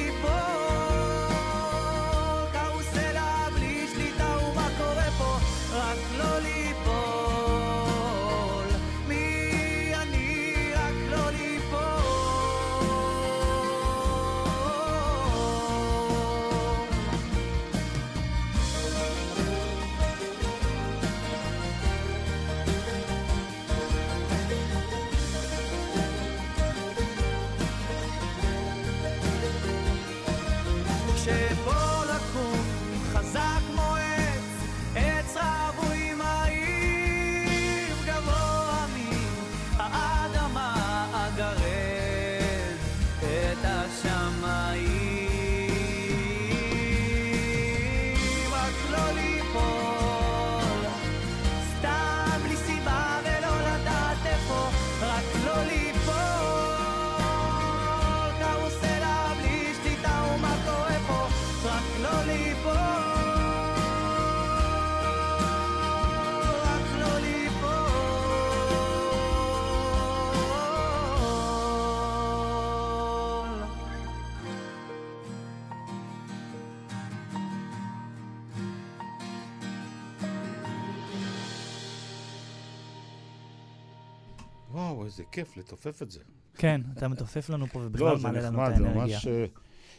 וואו, איזה כיף לתופף את זה. כן, אתה מתופף לנו פה ובכלל מעלה לנו את האנרגיה.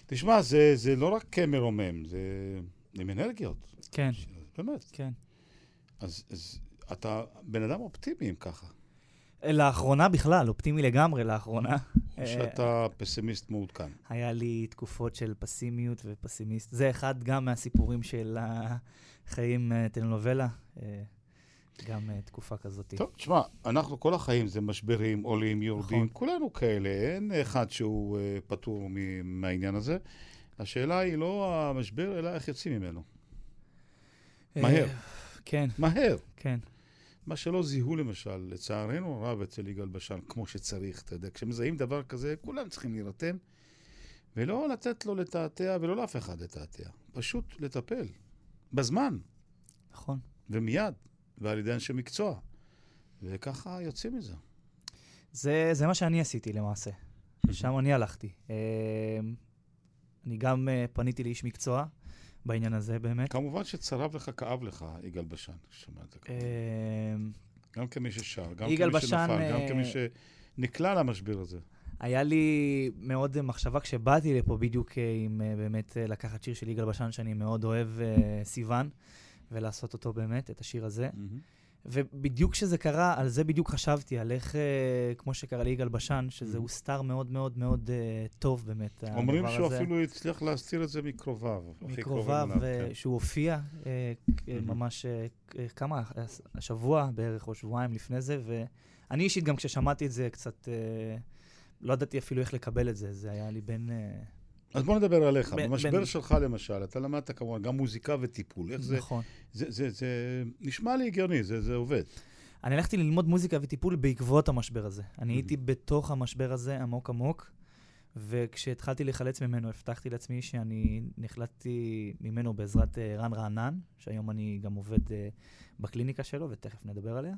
תשמע, זה לא רק מרומם, זה עם אנרגיות. כן. באמת. כן. אז אתה בן אדם אופטימי אם ככה. לאחרונה בכלל, אופטימי לגמרי לאחרונה. או שאתה פסימיסט מעודכן. היה לי תקופות של פסימיות ופסימיסט. זה אחד גם מהסיפורים של החיים טלנובלה. גם תקופה כזאת. טוב, תשמע, אנחנו כל החיים זה משברים, עולים, יורדים, כולנו כאלה. אין אחד שהוא פטור מהעניין הזה. השאלה היא לא המשבר, אלא איך יוצאים ממנו. מהר. כן. מהר. כן. מה שלא זיהו למשל, לצערנו רב אצל יגאל בשן, כמו שצריך, אתה יודע, כשמזהים דבר כזה, כולם צריכים להירתם, ולא לתת לו לתעתע, ולא לאף אחד לתעתע. פשוט לטפל, בזמן. נכון. ומיד, ועל ידי אנשי מקצוע. וככה יוצאים מזה. זה, זה מה שאני עשיתי למעשה. שם אני הלכתי. אני גם פניתי לאיש מקצוע, בעניין הזה, באמת. כמובן שצרב לך, כאב לך, יגאל בשן, שמעת ככה. גם כמי ששר, גם כמי שנפל, גם כמי שנקלע למשבר הזה. היה לי מאוד מחשבה כשבאתי לפה בדיוק עם באמת לקחת שיר של יגאל בשן, שאני מאוד אוהב, סיוון, ולעשות אותו באמת, את השיר הזה. ובדיוק כשזה קרה, על זה בדיוק חשבתי, על איך, כמו שקרה לי יגאל בשן, שזה הוסתר מאוד מאוד מאוד טוב באמת. אומרים שהוא אפילו הצליח להסתיר את זה מקרוביו. מקרוביו, שהוא הופיע ממש כמה, השבוע בערך או שבועיים לפני זה, ואני אישית גם כששמעתי את זה קצת, לא ידעתי אפילו איך לקבל את זה, זה היה לי בין... אז בוא נדבר עליך, במשבר שלך למשל, אתה למדת כמובן גם מוזיקה וטיפול, איך זה, זה נשמע לי הגיוני, זה עובד. אני הלכתי ללמוד מוזיקה וטיפול בעקבות המשבר הזה. אני הייתי בתוך המשבר הזה עמוק עמוק, וכשהתחלתי לחלץ ממנו, הבטחתי לעצמי שאני נחלטתי ממנו בעזרת רן רענן, שהיום אני גם עובד בקליניקה שלו, ותכף נדבר עליה.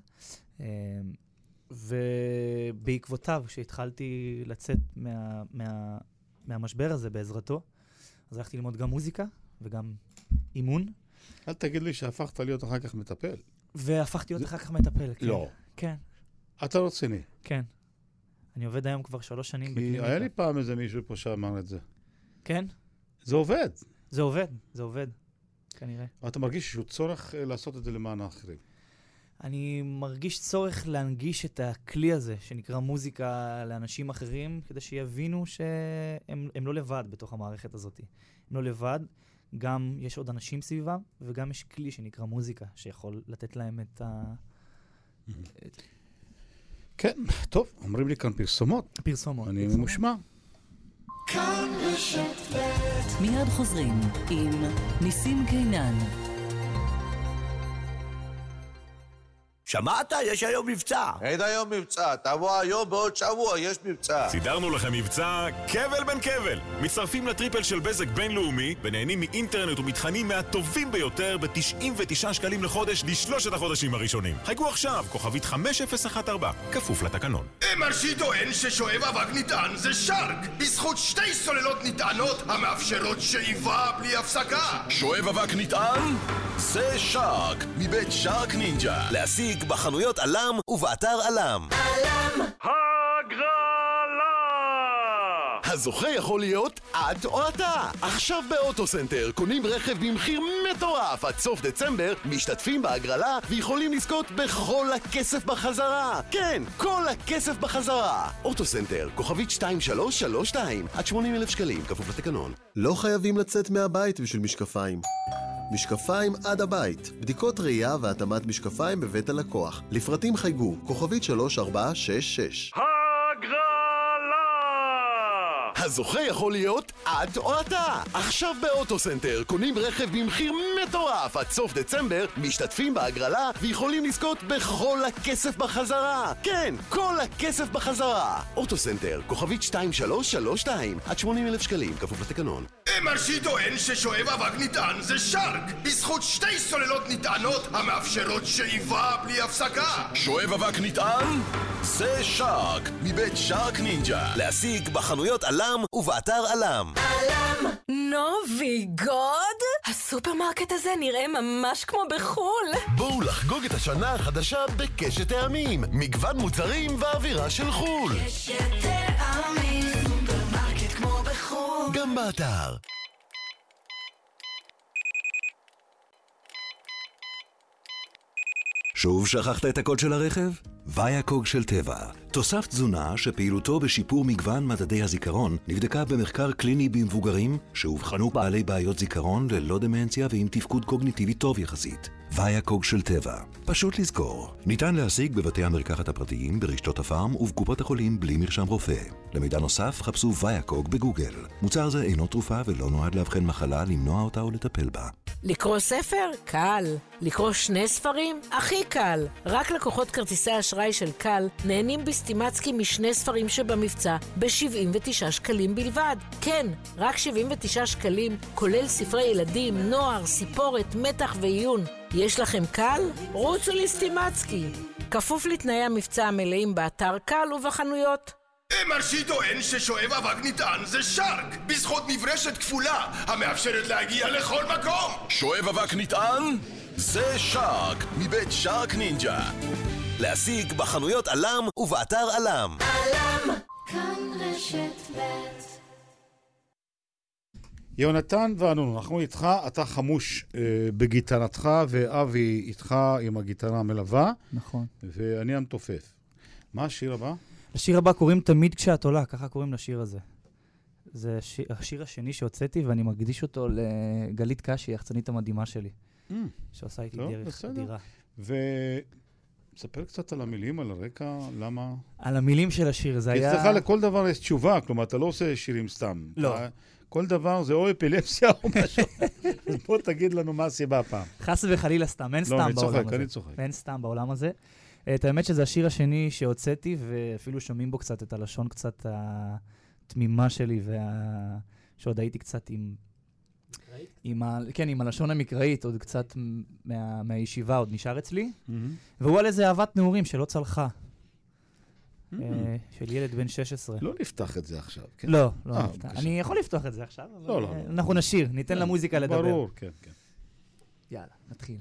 ובעקבותיו, כשהתחלתי לצאת מה... מה... מהמשבר הזה בעזרתו, אז הלכתי ללמוד גם מוזיקה וגם אימון. אל תגיד לי שהפכת להיות אחר כך מטפל. והפכתי להיות אחר כך מטפל, כן. לא. כן. אתה רציני. כן. אני עובד היום כבר שלוש שנים. כי היה לי פעם איזה מישהו פה שאמר את זה. כן? זה עובד. זה עובד, זה עובד, כנראה. אתה מרגיש שהוא צורך לעשות את זה למען האחרים. אני מרגיש צורך להנגיש את הכלי הזה, שנקרא מוזיקה, לאנשים אחרים, כדי שיבינו שהם הם לא לבד בתוך המערכת הזאת. הם לא לבד, גם יש עוד אנשים סביבם, וגם יש כלי שנקרא מוזיקה, שיכול לתת להם את ה... כן, טוב, אומרים לי כאן פרסומות. פרסומות. אני ממושמע. כאן בשפלת. מיד חוזרים עם ניסים קינן. שמעת? יש היום מבצע. אין היום מבצע. תבוא היום בעוד שבוע, יש מבצע. סידרנו לכם מבצע קבל בן קבל. מצטרפים לטריפל של בזק בינלאומי ונהנים מאינטרנט ומתחנים מהטובים ביותר ב-תשעים ותשעה שקלים לחודש לשלושת החודשים הראשונים. חייגו עכשיו, כוכבית חמש אפס אחת ארבע, כפוף לתקנון. אמרשי טוען ששואב אבק נטען זה שרק, בזכות שתי סוללות נטענות המאפשרות שאיבה בלי הפסקה. שואב אבק נטען זה שרק, מבית שרק נינג'ה. להשיג בחנויות אלם ובאתר אלם. אלם! הגרלה! הזוכה יכול להיות את או אתה. עכשיו באוטוסנטר קונים רכב במחיר מטורף. עד סוף דצמבר משתתפים בהגרלה ויכולים לזכות בכל הכסף בחזרה. כן, כל הכסף בחזרה. אוטוסנטר, כוכבית שתיים שלוש שלוש שתיים, עד שמונים אלף שקלים, כפוף לתקנון. לא חייבים לצאת מהבית בשביל משקפיים. משקפיים עד הבית. בדיקות ראייה והתאמת משקפיים בבית הלקוח. לפרטים חייגו, כוכבית שלוש ארבע שש שש. הגרלה! הזוכה יכול להיות את או אתה. עכשיו באוטוסנטר קונים רכב במחיר מטורף. עד סוף דצמבר משתתפים בהגרלה ויכולים לזכות בכל הכסף בחזרה. כן, כל הכסף בחזרה. אוטוסנטר, כוכבית שתיים שלוש שלוש שתיים, עד שמונים אלף שקלים, כפוף לתקנון. אמרשי טוען ששואב אבק נטען זה שרק, בזכות שתי סוללות נטענות המאפשרות שאיבה בלי הפסקה. שואב אבק נטען זה שרק, מבית שרק נינג'ה. להשיג בחנויות אלם ובאתר אלם. אלם נובי גוד הסופרמרקט הזה נראה ממש כמו בחול. בואו לחגוג את השנה החדשה בקשת העמים, מגוון מוצרים ואווירה של חול. קשת העמים, סופרמרקט כמו בחול. גם באתר. שוב שכחת את הקוד של הרכב? וייקוג של טבע. תוסף תזונה שפעילותו בשיפור מגוון מדדי הזיכרון נבדקה במחקר קליני במבוגרים שהובחנו בעלי בעיות זיכרון ללא דמנציה ועם תפקוד קוגניטיבי טוב יחסית. וייקוג של טבע. פשוט לזכור. ניתן להשיג בבתי המרקחת הפרטיים, ברשתות הפארם ובקופות החולים בלי מרשם רופא. למידע נוסף חפשו וייקוג בגוגל. מוצר זה אינו תרופה ולא נועד לאבחן מחלה, למנוע אותה או לטפל בה. לקרוא ספר? קל. לקרוא שני ספרים? הכי קל. רק לקוחות כרטיסי אשראי של קל נהנים בסטימצקי משני ספרים שבמבצע ב-שבעים ותשעה שקלים בלבד. כן, רק שבעים ותשעה שקלים, כולל ספרי ילדים, נוער, סיפורת, מתח ועיון. יש לכם קל? רוצו לסטימצקי. כפוף לתנאי המבצע המלאים באתר קל ובחנויות. אמרשי טוען ששואב אבק נטען זה שרק, בזכות מברשת כפולה המאפשרת להגיע לכל מקום. שואב אבק נטען זה שרק, מבית שרק נינג'ה. להשיג בחנויות אלם ובאתר אלם. אלם. כאן רשת בית. יונתן ואנונו, אנחנו איתך, אתה חמוש אה, בגיטרתך, ואבי איתך עם הגיטרה המלווה. נכון. ואני המתופף. מה השיר הבא? השיר הבא קוראים תמיד כשאת עולה, ככה קוראים לשיר הזה. זה השיר, השיר השני שהוצאתי, ואני מקדיש אותו לגלית קשי, היחצנית המדהימה שלי, mm. שעושה איתי לא, דרך בסדר. דירה. ו... ספר קצת על המילים, על הרקע, למה... על המילים של השיר, זה היה... אצלך לכל דבר יש תשובה, כלומר, אתה לא עושה שירים סתם. לא. כל דבר זה או אפילפסיה או משהו. אז בוא תגיד לנו מה הסיבה הפעם. חס וחלילה סתם, אין סתם בעולם הזה. לא, אני צוחק, אני צוחק. אין סתם בעולם הזה. את האמת שזה השיר השני שהוצאתי, ואפילו שומעים בו קצת את הלשון, קצת התמימה שלי, שעוד הייתי קצת עם... עם ה... כן, עם הלשון המקראית, עוד קצת מה... מהישיבה עוד נשאר אצלי. Mm-hmm. והוא על איזה אהבת נעורים שלא צלחה. Mm-hmm. אה, של ילד בן שש עשרה. לא נפתח את זה עכשיו, כן? לא, לא 아, נפתח. בקשה. אני יכול לפתוח את זה עכשיו, אבל לא, לא, אה, לא, אנחנו לא. נשיר, ניתן לא, למוזיקה ברור, לדבר. ברור, כן, כן. יאללה, נתחיל.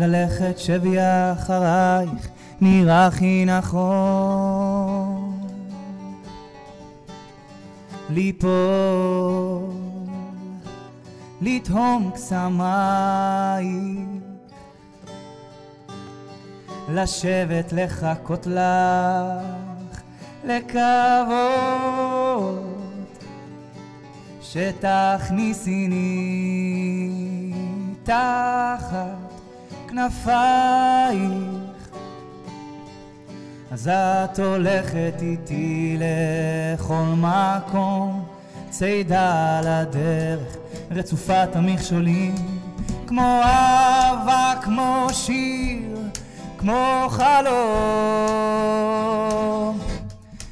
ללכת שבי אחרייך נראה הכי נכון, ליפול לתהום קסמייך, לשבת לחכות לך, לקוות שתכניסיני תחת כנפייך, אז את הולכת איתי לכל מקום, צידה על הדרך רצופת המכשולים, כמו אהבה, כמו שיר, כמו חלום,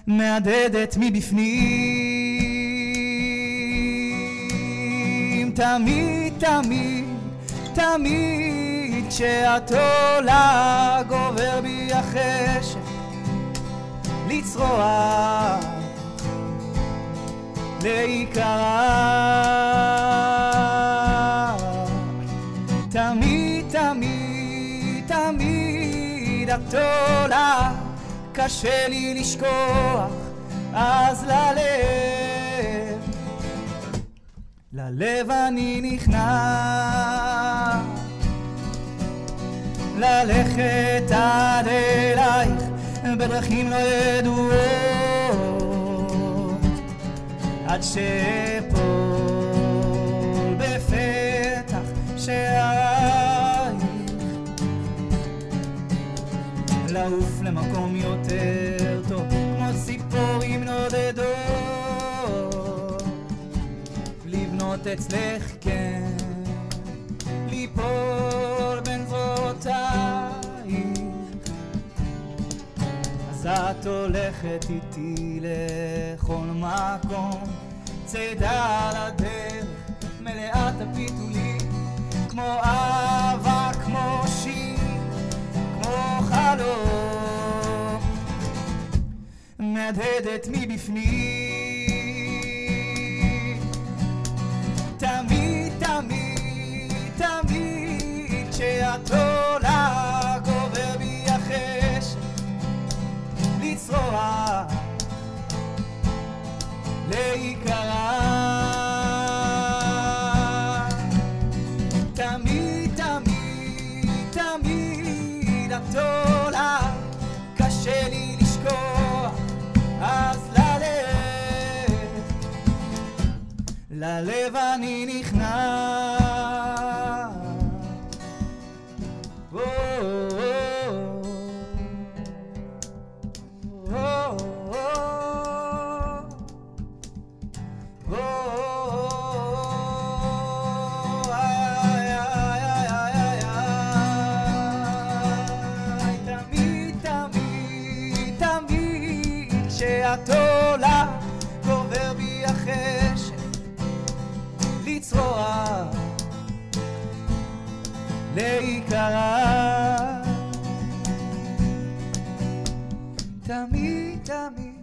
מהדהדת מבפנים, תמיד תמיד תמיד כשאת עולה, גובר בי החשק לצרוח, להיקרח, תמיד תמיד תמיד את עולה, קשה לי לשכוח, אז ללב ללב אני נכנע, ללכת עד אלייך בדרכים לא ידועות, עד שאפול בפתח שערייך, לעוף למקום יותר טוב כמו ציפורים נודדות, לבנות אצלך כן, ליפול בין זרועותייך, אז את הולכת איתי לכל מקום, צידה על הדרך מלאת הפיתולים, כמו אהבה, כמו שיר, כמו חלום, מהדהדת מבפנים. תמיד, תמיד, תמיד שאת עולה גובר בי החשק לצרוח, להיקרא. תמיד, תמיד, תמיד את עולה, קשה לי לשכוח, אז ללב, ללב אני נכנע. התולה גובר בי החשק לצרוח, להיקרא. תמיד, תמיד,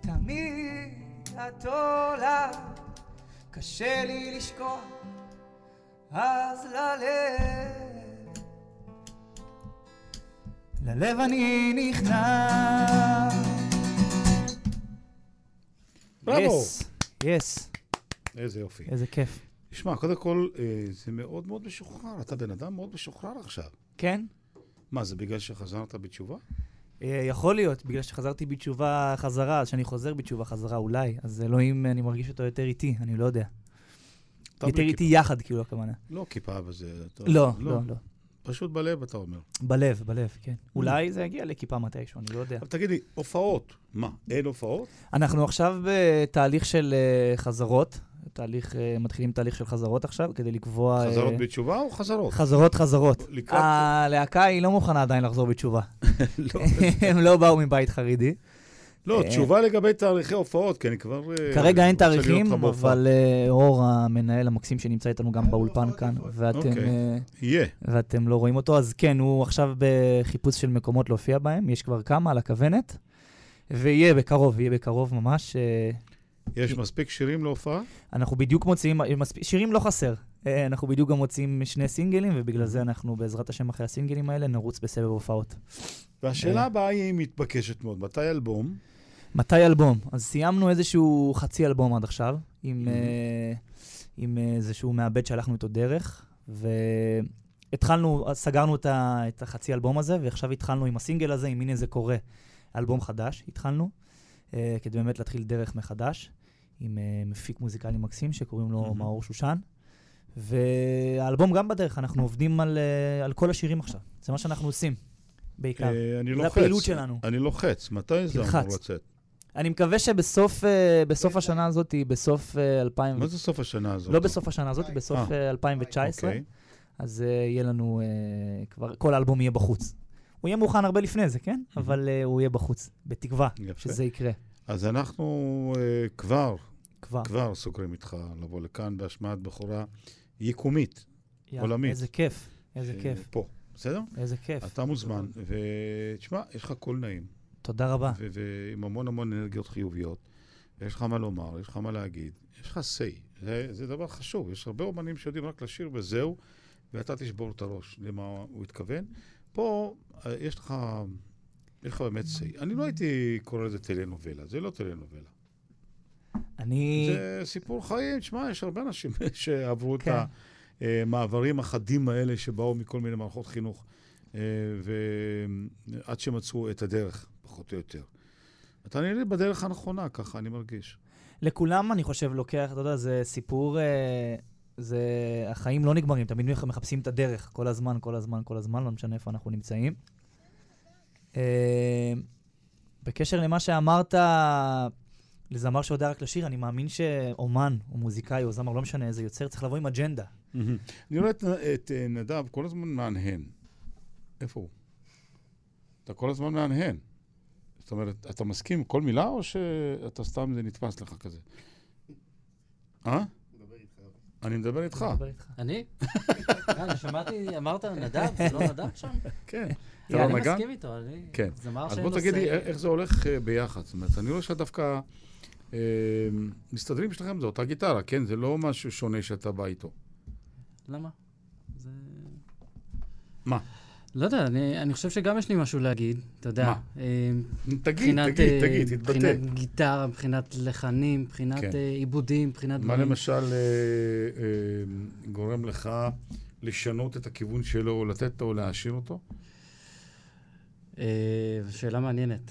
תמיד התולה, קשה לי לשכוח, אז ללב, ללב אני נכנע. ברבו. יס. איזה יופי. איזה כיף. תשמע, קודם כל, זה מאוד מאוד משוחרר. אתה בן אדם מאוד משוחרר עכשיו. כן? מה, זה בגלל שחזרת בתשובה? יכול להיות, בגלל שחזרתי בתשובה חזרה, אז שאני חוזר בתשובה חזרה אולי, אז לא אם אני מרגיש אותו יותר איתי, אני לא יודע. יותר איתי יחד, כאילו, הכוונה. לא כיפה וזה... לא, לא, לא. פשוט בלב, אתה אומר. בלב, בלב, כן. אולי זה יגיע לכיפה מתישהו, אני לא יודע. אבל תגידי, הופעות, מה, אין הופעות? אנחנו עכשיו בתהליך של חזרות, מתחילים תהליך של חזרות עכשיו, כדי לקבוע... חזרות בתשובה או חזרות? חזרות, חזרות. הלהקה היא לא מוכנה עדיין לחזור בתשובה. הם לא באו מבית חרדי. לא, תשובה לגבי תאריכי הופעות, כי אני כבר... כרגע אין תאריכים, אבל אור המנהל המקסים שנמצא איתנו גם באולפן כאן, ואתם לא רואים אותו, אז כן, הוא עכשיו בחיפוש של מקומות להופיע בהם, יש כבר כמה על הכוונת, ויהיה בקרוב, יהיה בקרוב ממש. יש מספיק שירים להופעה? אנחנו בדיוק מוצאים, שירים לא חסר, אנחנו בדיוק גם מוצאים שני סינגלים, ובגלל זה אנחנו בעזרת השם אחרי הסינגלים האלה נרוץ בסבב הופעות. והשאלה הבאה היא מתבקשת מאוד, מתי אלבום? מתי אלבום? אז סיימנו איזשהו חצי אלבום עד עכשיו, עם, mm-hmm. עם איזשהו מעבד שהלכנו איתו דרך, והתחלנו, סגרנו את החצי אלבום הזה, ועכשיו התחלנו עם הסינגל הזה, עם הנה זה קורה, אלבום חדש, התחלנו, כדי באמת להתחיל דרך מחדש, עם מפיק מוזיקלי מקסים שקוראים לו mm-hmm. מאור שושן, והאלבום גם בדרך, אנחנו עובדים על, על כל השירים עכשיו, זה מה שאנחנו עושים. בעיקר. זה הפעילות שלנו. אני לוחץ. מתי זה אמור לצאת? אני מקווה שבסוף השנה הזאת, בסוף אלפיים... מה זה סוף השנה הזאת? לא בסוף השנה הזאת, בסוף אלפיים תשע עשרה. אז יהיה לנו... כל האלבום יהיה בחוץ. הוא יהיה מוכן הרבה לפני זה, כן? אבל הוא יהיה בחוץ. בתקווה שזה יקרה. אז אנחנו כבר, כבר סוגרים איתך לבוא לכאן בהשמעת בכורה יקומית, עולמית. איזה כיף, איזה כיף. פה. בסדר? איזה כיף. אתה מוזמן, ותשמע, יש לך קול נעים. תודה רבה. ועם המון המון אנרגיות חיוביות. יש לך מה לומר, יש לך מה להגיד, יש לך סי. זה דבר חשוב. יש הרבה אומנים שיודעים רק לשיר וזהו, ואתה תשבור את הראש למה הוא התכוון. פה יש לך, יש לך באמת סי. אני לא הייתי קורא לזה טלנובלה, זה לא טלנובלה. אני... זה סיפור חיים, תשמע, יש הרבה אנשים שעברו את ה... מעברים אחדים האלה שבאו מכל מיני מערכות חינוך, ועד שמצאו את הדרך, פחות או יותר. אתה נראה לי בדרך הנכונה, ככה אני מרגיש. לכולם, אני חושב, לוקח, אתה יודע, זה סיפור, זה, החיים לא נגמרים, תמיד מחפשים את הדרך, כל הזמן, כל הזמן, כל הזמן, לא משנה איפה אנחנו נמצאים. בקשר למה שאמרת, לזמר שיודע רק לשיר, אני מאמין שאומן או מוזיקאי או זמר, לא משנה איזה יוצר, צריך לבוא עם אג'נדה. אני רואה את נדב כל הזמן מהנהן. איפה הוא? אתה כל הזמן מהנהן. זאת אומרת, אתה מסכים כל מילה או שאתה סתם זה נתפס לך כזה? אה? אני מדבר איתך. אני? אני שמעתי, אמרת נדב, זה לא נדב שם? כן. אני מסכים איתו, זה מר שאין נושא. אז בוא תגיד לי איך זה הולך ביחד. זאת אומרת, אני רואה שדווקא מסתדרים שלכם, זו אותה גיטרה, כן? זה לא משהו שונה שאתה בא איתו. למה? זה... מה? לא יודע, אני, אני חושב שגם יש לי משהו להגיד, אתה יודע. מה? תגיד, תגיד, תגיד, תתבטא. מבחינת גיטרה, מבחינת לחנים, מבחינת עיבודים, מבחינת... מה למשל גורם לך לשנות את הכיוון שלו, או לתת אותו, או להעשיר אותו? שאלה מעניינת.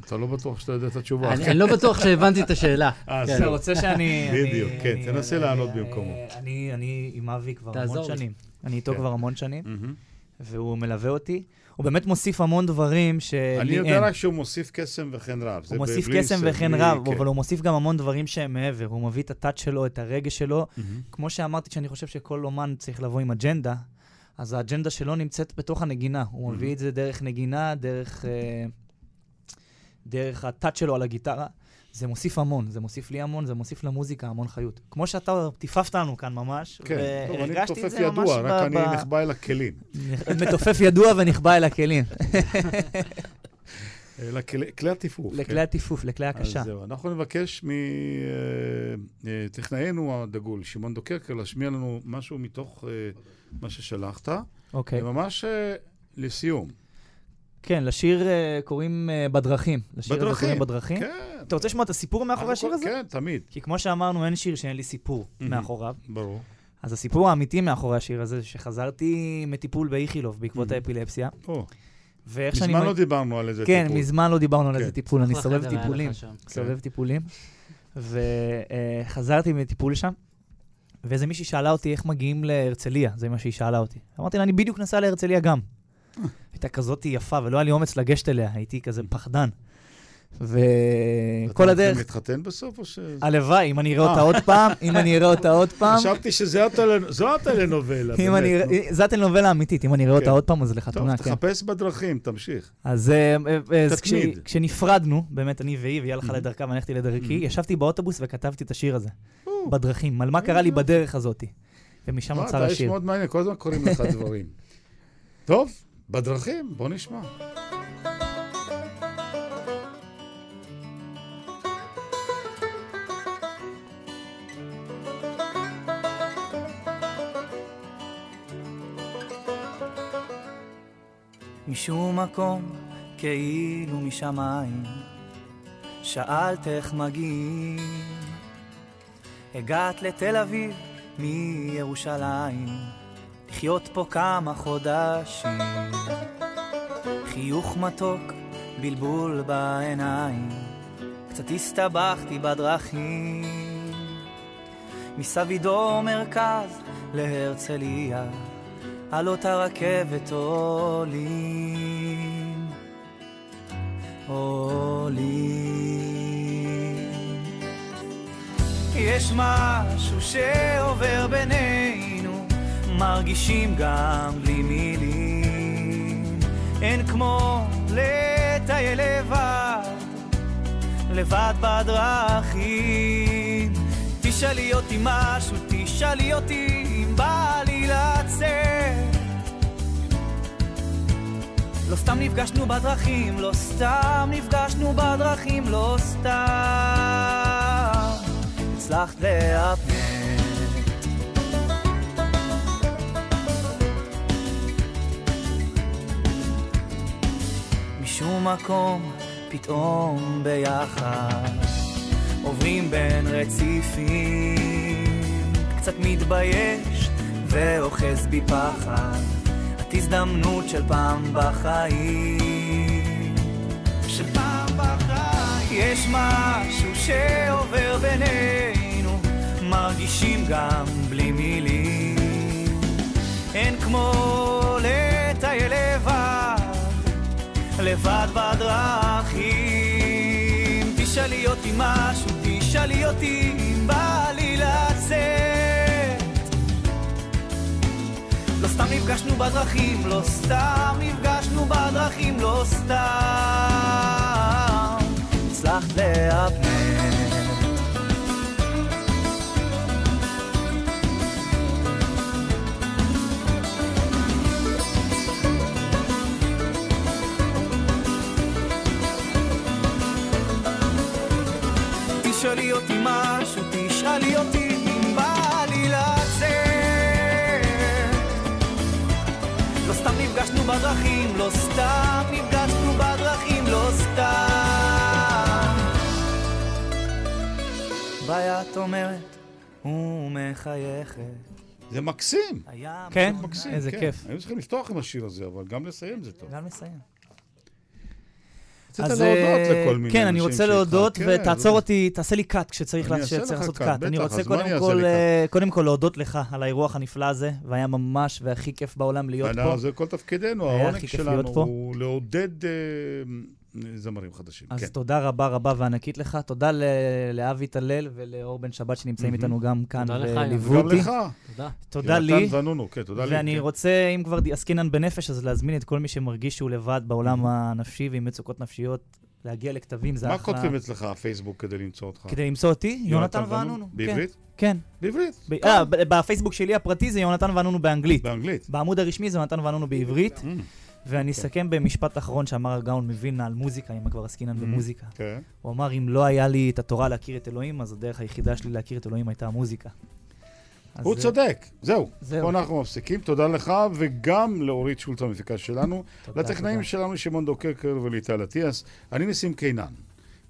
אתה לא בטוח שאתה יודע את התשובה. אני לא בטוח שהבנתי את השאלה. אתה רוצה שאני... בדיוק, כן, תנסה לענות במקומו. אני עם אבי כבר המון שנים. אני איתו כבר המון שנים, והוא מלווה אותי. הוא באמת מוסיף המון דברים שלי אין. אני יודע רק שהוא מוסיף קסם וכן רב. הוא מוסיף קסם וכן רב, אבל הוא מוסיף גם המון דברים שהם מעבר. הוא מביא את הטאט שלו, את הרגש שלו. כמו שאמרתי, שאני חושב שכל אומן צריך לבוא עם אג'נדה, אז האג'נדה שלו נמצאת בתוך הנגינה. הוא מביא את זה דרך נגינה, דרך... דרך הטאט שלו על הגיטרה, זה מוסיף המון, זה מוסיף לי המון, זה מוסיף למוזיקה המון חיות. כמו שאתה טיפפת לנו כאן ממש, והרגשתי את זה ממש... כן, טוב, אני תופף ידוע, רק אני נחבא אל הכלים. מתופף ידוע ונחבא אל הכלים. לכלי הטיפוף. לכלי הטיפוף, לכלי הקשה. אז זהו, אנחנו נבקש מטכנאינו הדגול, שמעון דוקרקל, להשמיע לנו משהו מתוך מה ששלחת. אוקיי. וממש לסיום. כן, לשיר קוראים בדרכים. לשיר הזה קוראים בדרכים. כן. אתה רוצה לשמוע את הסיפור מאחורי השיר הזה? כן, תמיד. כי כמו שאמרנו, אין שיר שאין לי סיפור מאחוריו. ברור. אז הסיפור האמיתי מאחורי השיר הזה, שחזרתי מטיפול באיכילוב בעקבות האפילפסיה. מזמן לא דיברנו על איזה טיפול. כן, מזמן לא דיברנו על איזה טיפול. אני סובב טיפולים. סובב טיפולים. וחזרתי מטיפול שם. ואיזה מישהי שאלה אותי איך מגיעים להרצליה. זה מה שהיא שאלה אותי. אמרתי לה, אני בדיוק נסע להרצליה גם. הייתה כזאת יפה, ולא היה לי אומץ לגשת אליה, הייתי כזה פחדן. וכל הדרך... אתה מתחתן בסוף או ש... הלוואי, אם אני אראה אותה עוד פעם, אם אני אראה אותה עוד פעם... חשבתי שזו הטלנובלה. זו הטלנובלה האמיתית, אם אני אראה אותה עוד פעם, אז לחתונה, כן. טוב, תחפש בדרכים, תמשיך. אז כשנפרדנו, באמת אני והיא, והיא הלכה לדרכה ואני הלכתי לדרכי, ישבתי באוטובוס וכתבתי את השיר הזה. בדרכים, על מה קרה לי בדרך הזאת. ומשם נוצר השיר. טוב, בדרכים, בוא נשמע. משום מקום, כאילו משמיים, שאלת איך מגיעים. הגעת לתל אביב מירושלים, לחיות פה כמה חודשים. חיוך מתוק, בלבול בעיניים, קצת הסתבכתי בדרכים. מסבידו מרכז להרצליה, על אותה רכבת עולים, עולים. יש משהו שעובר בינינו, מרגישים גם בלי מילים. אין כמו לטייל לבד, לבד בדרכים. תשאלי אותי משהו, תשאלי אותי אם בא לי לצאת. לא סתם נפגשנו בדרכים, לא סתם נפגשנו בדרכים, לא סתם הצלחת להפנק. משום מקום, פתאום ביחד עוברים בין רציפים. קצת מתבייש ואוחז בי פחד, את הזדמנות של פעם בחיים, של פעם בחיים. יש משהו שעובר בינינו, מרגישים גם בלי מילים. אין כמו לטייל לבד, לבד בדרכים. תשאלי אותי משהו, תשאלי אותי אם בא לי לצאת. לא סתם נפגשנו בדרכים, לא סתם נפגשנו בדרכים, לא סתם הצלחת להפנק. משהו, תשאלי אותי אם בא לי לצאת. לא סתם נפגשנו בדרכים, לא סתם נפגשנו בדרכים, לא סתם. ביי, את אומרת, הוא מחייכת. זה מקסים. כן, איזה כיף. היינו צריכים לפתוח עם השיר הזה, אבל גם לסיים זה טוב. גם לסיים. רצית להודות לכל מיני. כן, אני רוצה להודות, ותעצור אותי, תעשה לי קאט כשצריך לעשות קאט. אני רוצה קודם כל להודות לך על האירוח הנפלא הזה, והיה ממש והכי כיף בעולם להיות פה. זה כל תפקידנו, העונג שלנו הוא לעודד זמרים חדשים. אז תודה רבה רבה וענקית לך, תודה לאבי תלל ולאור בן שבת שנמצאים איתנו גם כאן וליוו אותי. תודה לך. תודה לי. ואני רוצה, אם כבר עסקינן בנפש, אז להזמין את כל מי שמרגיש שהוא לבד בעולם הנפשי ועם מצוקות נפשיות, להגיע לכתבים, זה אחלה. מה כותבים אצלך הפייסבוק כדי למצוא אותך? כדי למצוא אותי? יונתן ואנונו. בעברית? כן. בעברית? בפייסבוק שלי הפרטי זה יונתן ואנונו באנגלית. באנגלית. בעמוד הרשמי זה יונתן ואנונו בעברית. ואני אסכם במשפט אחרון שאמר הגאון מווילנה על מוזיקה, אם כבר עסקינן במוזיקה. הוא אמר, אם לא היה לי את התורה להכיר את אלוהים, אז הדרך היחידה שלי להכיר את אלוהים הייתה המוזיקה. הוא צודק. זהו. פה אנחנו מפסיקים. תודה לך, וגם לאוריה שולץ המפיקה שלנו, לטכנאים שלנו, שמעון דוקרקל וליטל אטיאס. אני נסים קינן.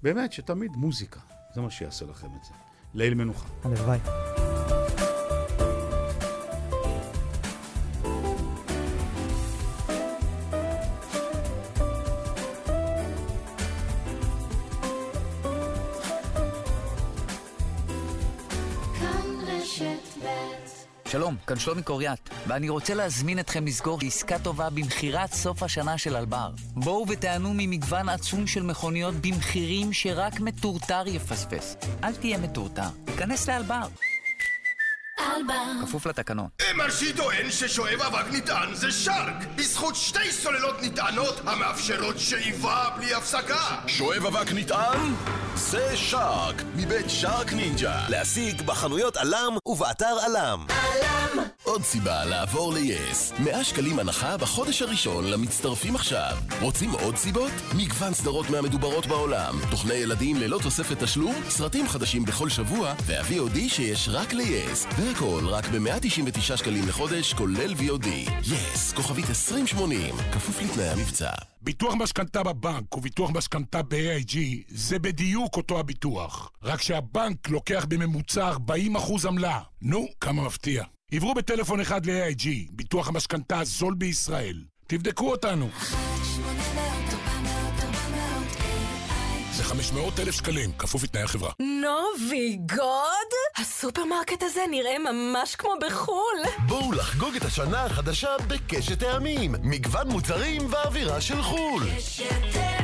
באמת שתמיד מוזיקה, זה מה שיעשה לכם את זה. ליל מנוחה. הלוואי. שלום, כאן שלומי קוריאט, ואני רוצה להזמין אתכם לסגור לעסקה טובה במחירת סוף השנה של אלבר. בואו ותענו ממגוון עצום של מכוניות במחירים שרק מטורטר יפספס. אל תהיה מטורטר, תיכנס לאלבר. אלבר. כפוף לתקנון. אמרשי טוען ששואב אבק נטען זה שרק, בזכות שתי סוללות נטענות המאפשרות שאיבה בלי הפסקה. שואב אבק נטען? זה שרק, מבית שרק נינג'ה. להשיג בחנויות אלם ובאתר אלם. אלם. עוד סיבה לעבור ל-יס. מאה שקלים הנחה בחודש הראשון למצטרפים עכשיו. רוצים עוד סיבות? מגוון סדרות מהמדוברות בעולם. תוכני ילדים ללא תוספת תשלום, סרטים חדשים בכל שבוע, וה-וי או די שיש רק ל-יס. והכל רק ב-מאה תשעים ותשע שקלים לחודש, כולל וי או די. יס, כוכבית עשרים שמונים, כפוף לתנאי המבצע. ביטוח משכנתה בבנק וביטוח משכנתה ב-איי איי ג'י זה בדיוק אותו הביטוח. רק שהבנק לוקח בממוצע ארבעים אחוז עמלה. נו, כמה מפתיע. עברו בטלפון אחד ל-איי איי ג'י, ביטוח המשכנתה הזול בישראל. תבדקו אותנו. זה חמש מאות אלף שקלים, כפוף לתנאי החברה. נובי גוד? הסופרמרקט הזה נראה ממש כמו בחול. בואו לחגוג את השנה החדשה בקשת העמים. מגוון מוצרים ואווירה של חול. קשת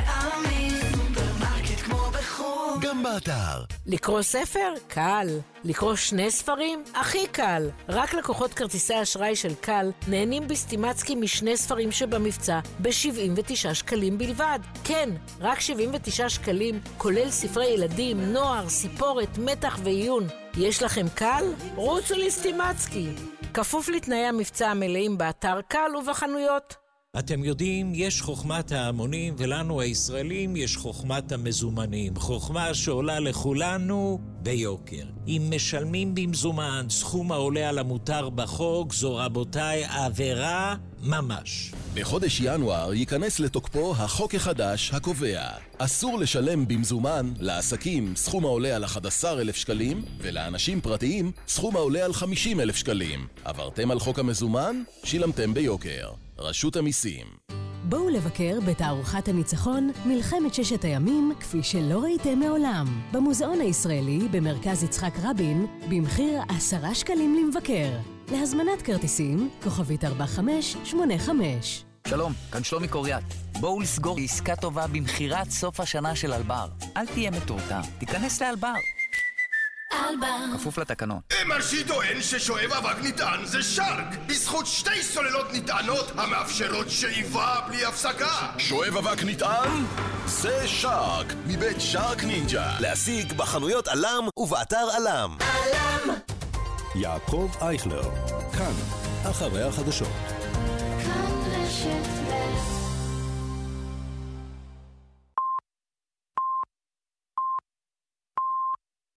העמים, סופרמרקט כמו בחול. גם באתר. לקרוא ספר? קל. לקרוא שני ספרים? הכי קל. רק לקוחות כרטיסי האשראי של קל נהנים בסטימצקי משני ספרים שבמבצע ב-שבעים ותשע שקלים בלבד. כן, רק שבעים ותשע שקלים, כולל ספרי ילדים, נוער, סיפורת, מתח ועיון. יש לכם קל? רוצו לסטימצקי. כפוף לתנאי המבצע המלאים באתר קל ובחנויות. אתם יודעים, יש חוכמת ההמונים, ולנו הישראלים יש חוכמת המזומנים. חוכמה שעולה לכולנו ביוקר. אם משלמים במזומן סכום העולה על המותר בחוק, זו רבותיי עבירה ממש. בחודש ינואר ייכנס לתוקפו החוק החדש הקובע. אסור לשלם במזומן לעסקים סכום העולה על אחד עשר אלף שקלים, ולאנשים פרטיים סכום העולה על חמישים אלף שקלים. עברתם על חוק המזומן? שילמתם ביוקר. רשות המיסים. בואו לבקר בתערוכת הניצחון, מלחמת ששת הימים, כפי שלא ראיתם מעולם. במוזיאון הישראלי, במרכז יצחק רבין, במחיר עשרה שקלים למבקר. להזמנת כרטיסים, כוכבית ארבע חמש שמונה חמש. שלום, כאן שלומי קוריאט. בואו לסגור עסקה טובה במחירת סוף השנה של אלבר. אל תהיה מטורטר, תיכנס לאלבר. אלבר. כפוף לתקנון. אמרשי טוען ששואב אבק נטען זה שרק, בזכות שתי סוללות נטענות המאפשרות שאיבה בלי הפסקה. שואב אבק נטען? זה שרק, מבית שרק נינג'ה. להשיג בחנויות אלם ובאתר אלם. אלם. יעקב אייכלר, כאן, אחרי החדשות.